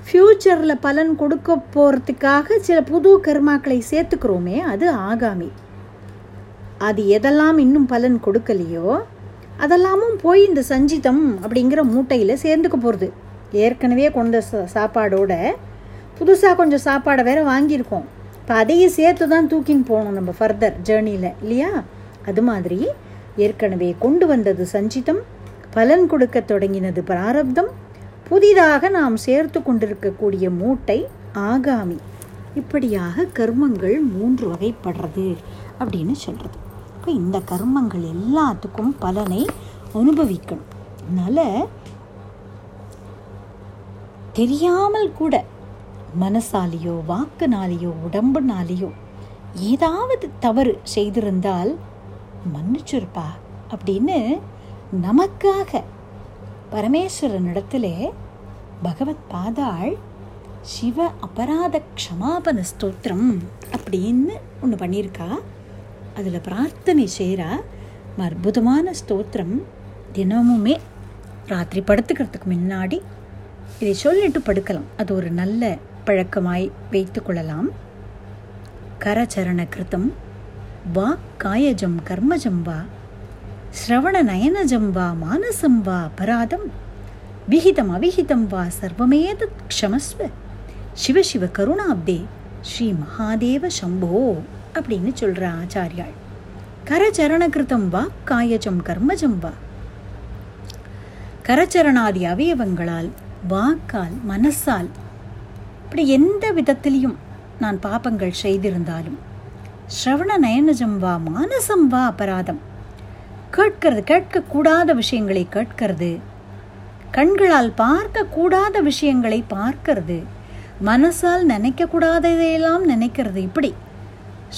ஃப்யூச்சரில் பலன் கொடுக்க போகிறதுக்காக சில புது கர்மாக்களை சேர்த்துக்கிறோமே, அது ஆகாமி. அது எதெல்லாம் இன்னும் பலன் கொடுக்கலையோ அதெல்லாமும் போய் இந்த சஞ்சிதம் அப்படிங்கிற மூட்டையில் சேர்ந்துக்க போகிறது. ஏற்கனவே கொண்ட சாப்பாடோட புதுசாக கொஞ்சம் சாப்பாடை வேறு வாங்கியிருக்கோம். இப்போ அதையும் சேர்த்து தான் தூக்கின்னு போகணும் நம்ம ஃபர்தர் ஜேர்னியில் இல்லையா? அது மாதிரி ஏற்கனவே கொண்டு வந்தது சஞ்சிதம், பலன் கொடுக்க தொடங்கினது பிராரப்தம், புதிதாக நாம் சேர்த்து கொண்டிருக்கக்கூடிய மூட்டை ஆகாமி. இப்படியாக கர்மங்கள் மூன்று வகைப்படுறது அப்படின்னு சொல்கிறது. இப்போ இந்த கர்மங்கள் எல்லாத்துக்கும் பலனை அனுபவிக்கணும். அதனால் தெரியாமல் கூட மனசாலேயோ வாக்குனாலேயோ உடம்புனாலேயோ ஏதாவது தவறு செய்திருந்தால் மன்னிச்சிருப்பா அப்படின்னு நமக்காக பரமேஸ்வரனிடத்தில் பகவத் பாதாள் சிவ அபராத க்ஷமாபன ஸ்தோத்திரம் அப்படின்னு ஒன்று பண்ணியிருக்கா. அதில் பிரார்த்தனை செய்கிறா. அற்புதமான ஸ்தோத்திரம். தினமுமே ராத்திரி படுத்துக்கிறதுக்கு முன்னாடி இதை சொல்லிட்டு படுக்கலாம். அது ஒரு நல்ல பழக்கமாய் வைத்து கொள்ளலாம். கரச்சரண கிருத்தம் வாக் காயஜம் கர்மஜம் வா ஸ்ரவண நயனஜம் வா மானசம் வா அபராதம் விஹிதம் அவிஹிதம் வா சர்வமேதத் க்ஷமஸ்வ சிவசிவ கருணாப்தே ஸ்ரீ மகாதேவ சம்போ அப்படின்னு சொல்கிற ஆச்சாரியாள். கரச்சரண கிருத்தம் வா காயஜம் கர்மஜம் வா, கரச்சரணாதி அவயவங்களால் வாக்கால் மனசால் இப்படி எந்த விதத்திலையும் நான் பாபங்கள் செய்திருந்தாலும், ஸ்ரவண நயனஜம் வா மானசம் வா அபராதம், கேட்கிறது கேட்கக்கூடாத விஷயங்களை கேட்கிறது, கண்களால் பார்க்கக்கூடாத விஷயங்களை பார்க்கறது, மனசால் நினைக்கக்கூடாததையெல்லாம் நினைக்கிறது, இப்படி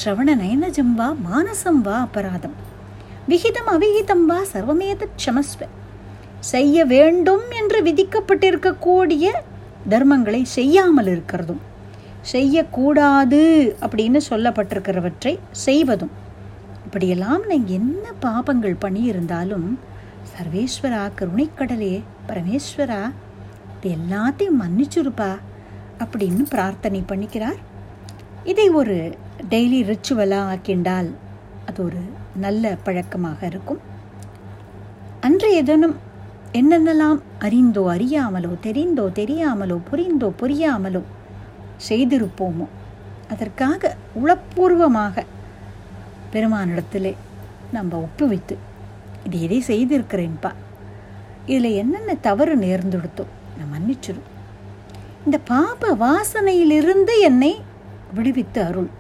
ஸ்ரவண நயனஜம் வா மானசம் வா அபராதம் விகிதம் அவிகிதம் வா சர்வமேதத் க்ஷமஸ்வ, செய்ய வேண்டும் என்று விதிக்கப்பட்டிருக்கக்கூடிய தர்மங்களை செய்யாமல் இருக்கிறதும், செய்யக்கூடாது அப்படின்னு சொல்லப்பட்டிருக்கிறவற்றை செய்வதும், இப்படியெல்லாம் நான் என்ன பாபங்கள் பண்ணியிருந்தாலும் சர்வேஸ்வரா கருணைக்கடலே பரமேஸ்வரா இது எல்லாத்தையும் மன்னிச்சுருப்பா அப்படின்னு பிரார்த்தனை பண்ணிக்கிறார். இதை ஒரு டெய்லி ரிச்சுவலாக ஆக்கிண்டால் அது ஒரு நல்ல பழக்கமாக இருக்கும். அன்றைய தினம் என்னென்னலாம் அறிந்தோ அறியாமலோ தெரிந்தோ தெரியாமலோ புரிந்தோ புரியாமலோ செய்திருப்போமோ அதற்காக உளப்பூர்வமாக பெருமானிடத்தில் நம்ம ஒப்புவித்து இது எதை செய்திருக்கிறேன்ப்பா, இதில் என்னென்ன தவறு நேர்ந்துடுத்தோ நான் மன்னிச்சிடும், இந்த பாப வாசனையிலிருந்து என்னை விடுவித்து அருள்.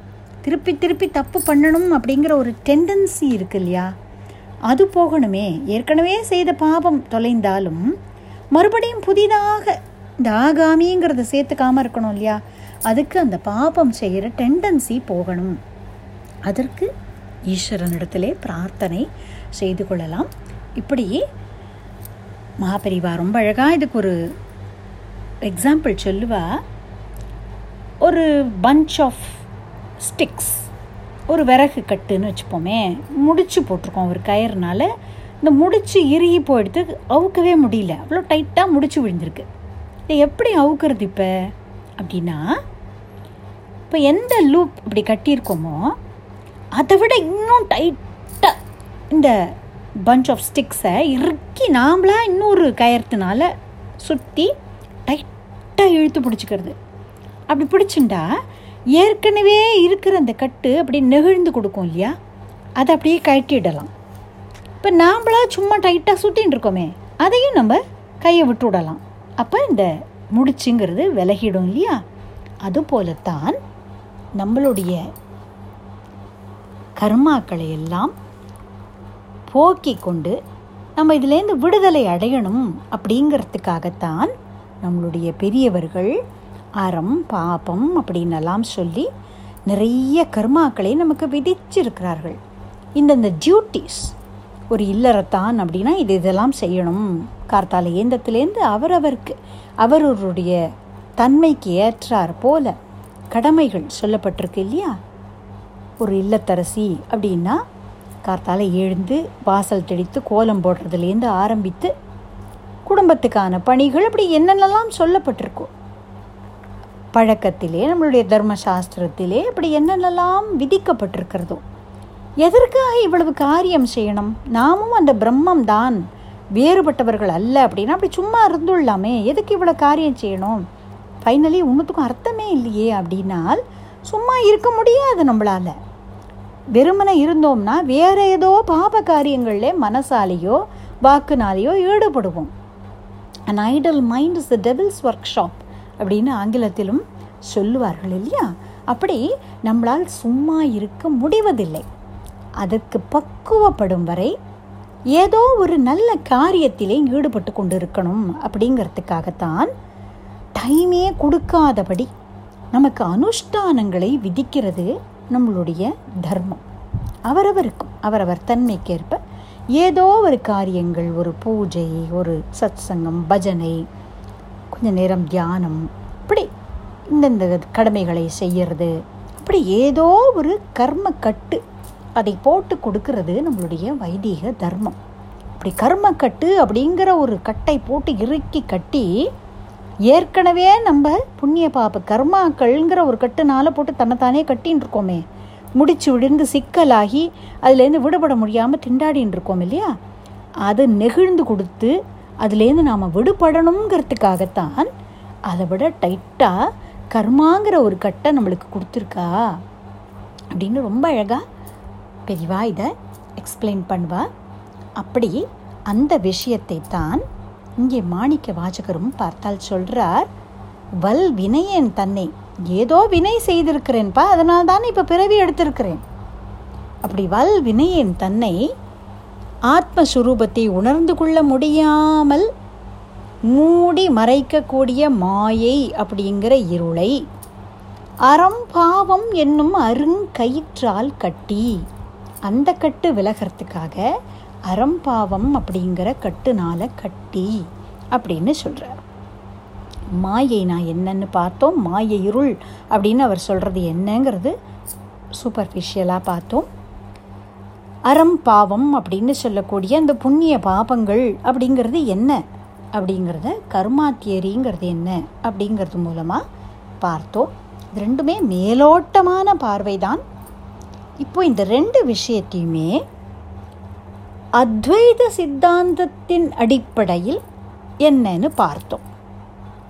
திருப்பி திருப்பி தப்பு பண்ணணும் அப்படிங்கிற ஒரு டெண்டன்சி இருக்கு இல்லையா, அது போகணுமே. ஏற்கனவே செய்த பாபம் தொலைந்தாலும் மறுபடியும் புதிதாக இந்த ஆகாமிங்கிறத சேர்த்துக்காமல் இருக்கணும் இல்லையா, அதுக்கு அந்த பாபம் செய்கிற டெண்டன்சி போகணும். அதற்கு ஈஸ்வரனிடத்திலே பிரார்த்தனை செய்து கொள்ளலாம். இப்படி மகாபரிவா ரொம்ப அழகாக இதுக்கு ஒரு எக்ஸாம்பிள் சொல்லுவா. ஒரு பஞ்ச் ஆஃப் ஸ்டிக்ஸ், ஒரு விறகு கட்டுன்னு வச்சுப்போமே, முடிச்சு போட்டிருக்கோம் ஒரு கயிறுனால. இந்த முடிச்சு இறுகி போயிடுத்து, அவுக்கவே முடியல, அவ்வளோ டைட்டாக முடிச்சு விழுந்திருக்கு. இதை எப்படி அவுக்கிறது இப்போ அப்படின்னா, இப்போ எந்த லூப் இப்படி கட்டியிருக்கோமோ அதை விட இன்னும் டைட்டாக இந்த பஞ்ச் ஆஃப் ஸ்டிக்ஸை இறுக்கி நாம்ளாக இன்னொரு கயிறுனால சுற்றி டைட்டாக இழுத்து பிடிச்சிக்கிறது. அப்படி பிடிச்சுண்டா ஏற்கனவே இருக்கிற அந்த கட்டு அப்படி நெகிழ்ந்து கொடுக்கும் இல்லையா, அதை அப்படியே கட்டிடலாம். இப்போ நாம்பளா சும்மா டைட்டாக சுற்றின்னு இருக்கோமே, அதையும் நம்ம கையை விட்டு விடலாம். அப்போ இந்த முடிச்சுங்கிறது விலகிடும் இல்லையா. அதுபோலத்தான் நம்மளுடைய கர்மாக்களை எல்லாம் போக்கி கொண்டு நம்ம இதுலேருந்து விடுதலை அடையணும். அப்படிங்கிறதுக்காகத்தான் நம்மளுடைய பெரியவர்கள் அறம் பாபம் அப்படின்னெல்லாம் சொல்லி நிறைய கர்மாக்களை நமக்கு விதிச்சிருக்கிறார்கள். இந்தந்த டியூட்டிஸ், ஒரு இல்லறத்தான் அப்படின்னா இது இதெல்லாம் செய்யணும். கார்த்தால ஏந்தத்துலேருந்து அவரவருக்கு அவரவருடைய தன்மைக்கு ஏற்றார் போல கடமைகள் சொல்லப்பட்டிருக்கு இல்லையா. ஒரு இல்லத்தரசி அப்படின்னா கார்த்தால எழுந்து வாசல் தெளித்து கோலம் போடுறதுலேருந்து ஆரம்பித்து குடும்பத்துக்கான பணிகள், அப்படி என்னென்னலாம் சொல்லப்பட்டிருக்கோம் பழக்கத்திலே நம்மளுடைய தர்மசாஸ்திரத்திலே, அப்படி என்னென்னலாம் விதிக்கப்பட்டிருக்கிறதோ எதற்காக இவ்வளவு காரியம் செய்யணும், நாமும் அந்த பிரம்மம் தான் வேறுபட்டவர்கள் அல்ல அப்படின்னா அப்படி சும்மா இருந்துள்ளாமே, எதுக்கு இவ்வளோ காரியம் செய்யணும், ஃபைனலி ஒன்றுத்துக்கும் அர்த்தமே இல்லையே அப்படின்னால் சும்மா இருக்க முடியாது நம்மளால். வெறுமனை இருந்தோம்னா வேறு ஏதோ பாப காரியங்களிலே மனசாலேயோ வாக்குனாலேயோ ஈடுபடுவோம். And idle mind is the devil's workshop அப்படின்னு ஆங்கிலத்திலும் சொல்லுவார்கள் இல்லையா. அப்படி நம்மளால் சும்மா இருக்க முடிவதில்லை. அதற்கு பக்குவப்படும் வரை ஏதோ ஒரு நல்ல காரியத்திலே ஈடுபட்டு கொண்டு இருக்கணும் அப்படிங்கிறதுக்காகத்தான் டைமே கொடுக்காதபடி நமக்கு அனுஷ்டானங்களை விதிக்கிறது நம்மளுடைய தர்மம். அவரவருக்கும் அவரவர் தன்மைக்கேற்ப ஏதோ ஒரு காரியங்கள், ஒரு பூஜை, ஒரு சத்சங்கம், பஜனை, கொஞ்சம் நேரம் தியானம், இப்படி இந்தந்த கடமைகளை செய்யறது, அப்படி ஏதோ ஒரு கர்ம கட்டு அதை போட்டு கொடுக்கறது நம்மளுடைய வைதிக தர்மம். அப்படி கர்ம கட்டு அப்படிங்கிற ஒரு கட்டை போட்டு இறுக்கி கட்டி ஏற்கனவே நம்ம புண்ணிய பாப கர்மாக்கள்ங்கிற ஒரு கட்டுனால போட்டு தன்னைத்தானே கட்டின்னு இருக்கோமே, முடிச்சு விழுந்து சிக்கலாகி அதுலேருந்து விடுபட முடியாமல் திண்டாடின்னு இருக்கோம் இல்லையா. அது நெகிழ்ந்து கொடுத்து அதுலேருந்து நாம் விடுபடணுங்கிறதுக்காகத்தான் அதை விட டைட்டாக கர்மாங்கிற ஒரு கட்டை நம்மளுக்கு கொடுத்துருக்கா அப்படின்னு ரொம்ப அழகாக பெரியவா இதை எக்ஸ்பிளைன் பண்ணுவா. அப்படி அந்த விஷயத்தை தான் இங்கே மாணிக்க வாசகரும் பார்த்தால் சொல்கிறார், வல் வினையன் தன்னை, ஏதோ வினை செய்திருக்கிறேன்ப்பா அதனால தானே இப்போ பிறவி எடுத்திருக்கிறேன். அப்படி வல் வினையன் தன்னை ஆத்மஸ்வரூபத்தை உணர்ந்து கொள்ள முடியாமல் மூடி மறைக்கக்கூடிய மாயை அப்படிங்கிற இருளை அறம்பாவம் என்னும் அருங்கயிற்றால் கட்டி, அந்த கட்டு விலகிறதுக்காக அறம்பாவம் அப்படிங்கிற கட்டுனால கட்டி அப்படின்னு சொல்கிறார். மாயை நான் என்னன்னு பார்த்தோம், மாய இருள் அப்படின்னு அவர் சொல்கிறது என்னங்கிறது சூப்பர்ஃபிஷியலாக பார்த்தோம். அறம்பாவம் அப்படின்னு சொல்லக்கூடிய அந்த புண்ணிய பாபங்கள் அப்படிங்கிறது என்ன அப்படிங்கிறத, கர்மா தியரிங்கிறது என்ன அப்படிங்கிறது மூலமாக பார்த்தோம். இது ரெண்டுமே மேலோட்டமான பார்வை தான். இப்போ இந்த ரெண்டு விஷயத்தையுமே அத்வைத சித்தாந்தத்தின் அடிப்படையில் என்னன்னு பார்த்தோம்.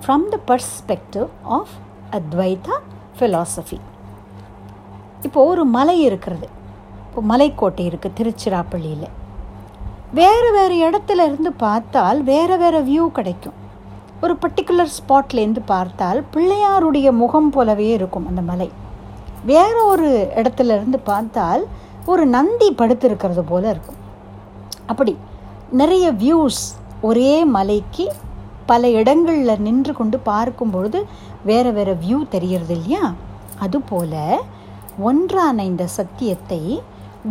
From the perspective of Advaita philosophy. இப்போது ஒரு மலை இருக்கிறது, இப்போ மலைக்கோட்டை இருக்குது திருச்சிராப்பள்ளியில். வேறு வேறு இடத்துல இருந்து பார்த்தால் வேறு வேறு வியூ கிடைக்கும். ஒரு பர்டிகுலர் ஸ்பாட்லேருந்து பார்த்தால் பிள்ளையாருடைய முகம் போலவே இருக்கும் அந்த மலை. வேறு ஒரு இடத்துல இருந்து பார்த்தால் ஒரு நந்தி படுத்திருக்கிறது போல இருக்கும். அப்படி நிறைய வியூஸ் ஒரே மலைக்கு பல இடங்களில் நின்று கொண்டு பார்க்கும்பொழுது வேறு வேறு வியூ தெரிகிறது இல்லையா. அதுபோல் ஒன்றான இந்த சத்தியத்தை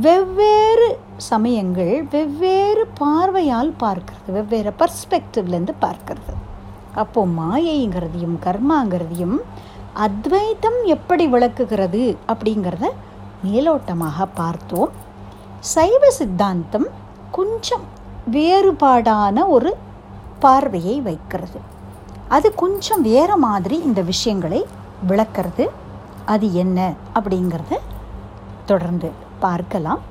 வெவ்வேறு சமயங்கள் வெவ்வேறு பார்வையால் பார்க்கறது, வெவ்வேறு பர்ஸ்பெக்டிவ்லேருந்து பார்க்கறது. அப்போது மாயைங்கிறதையும் கர்மாங்கிறதையும் அத்வைதம் எப்படி விளக்குகிறது அப்படிங்கிறத மேலோட்டமாக பார்த்தோம். சைவ சித்தாந்தம் கொஞ்சம் வேறுபாடான ஒரு பார்வையை வைக்கிறது, அது கொஞ்சம் வேறு மாதிரி இந்த விஷயங்களை விளக்கிறது. அது என்ன அப்படிங்கிறத தொடர்ந்து பார்க்கலாம்.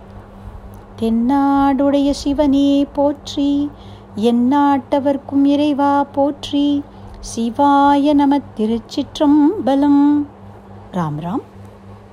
தென்னாடுடைய சிவனே போற்றி, எந்நாட்டவர்க்கும் இறைவா போற்றி, சிவாய நம. திருச்சிற்றம்பலம். ராம் ராம்.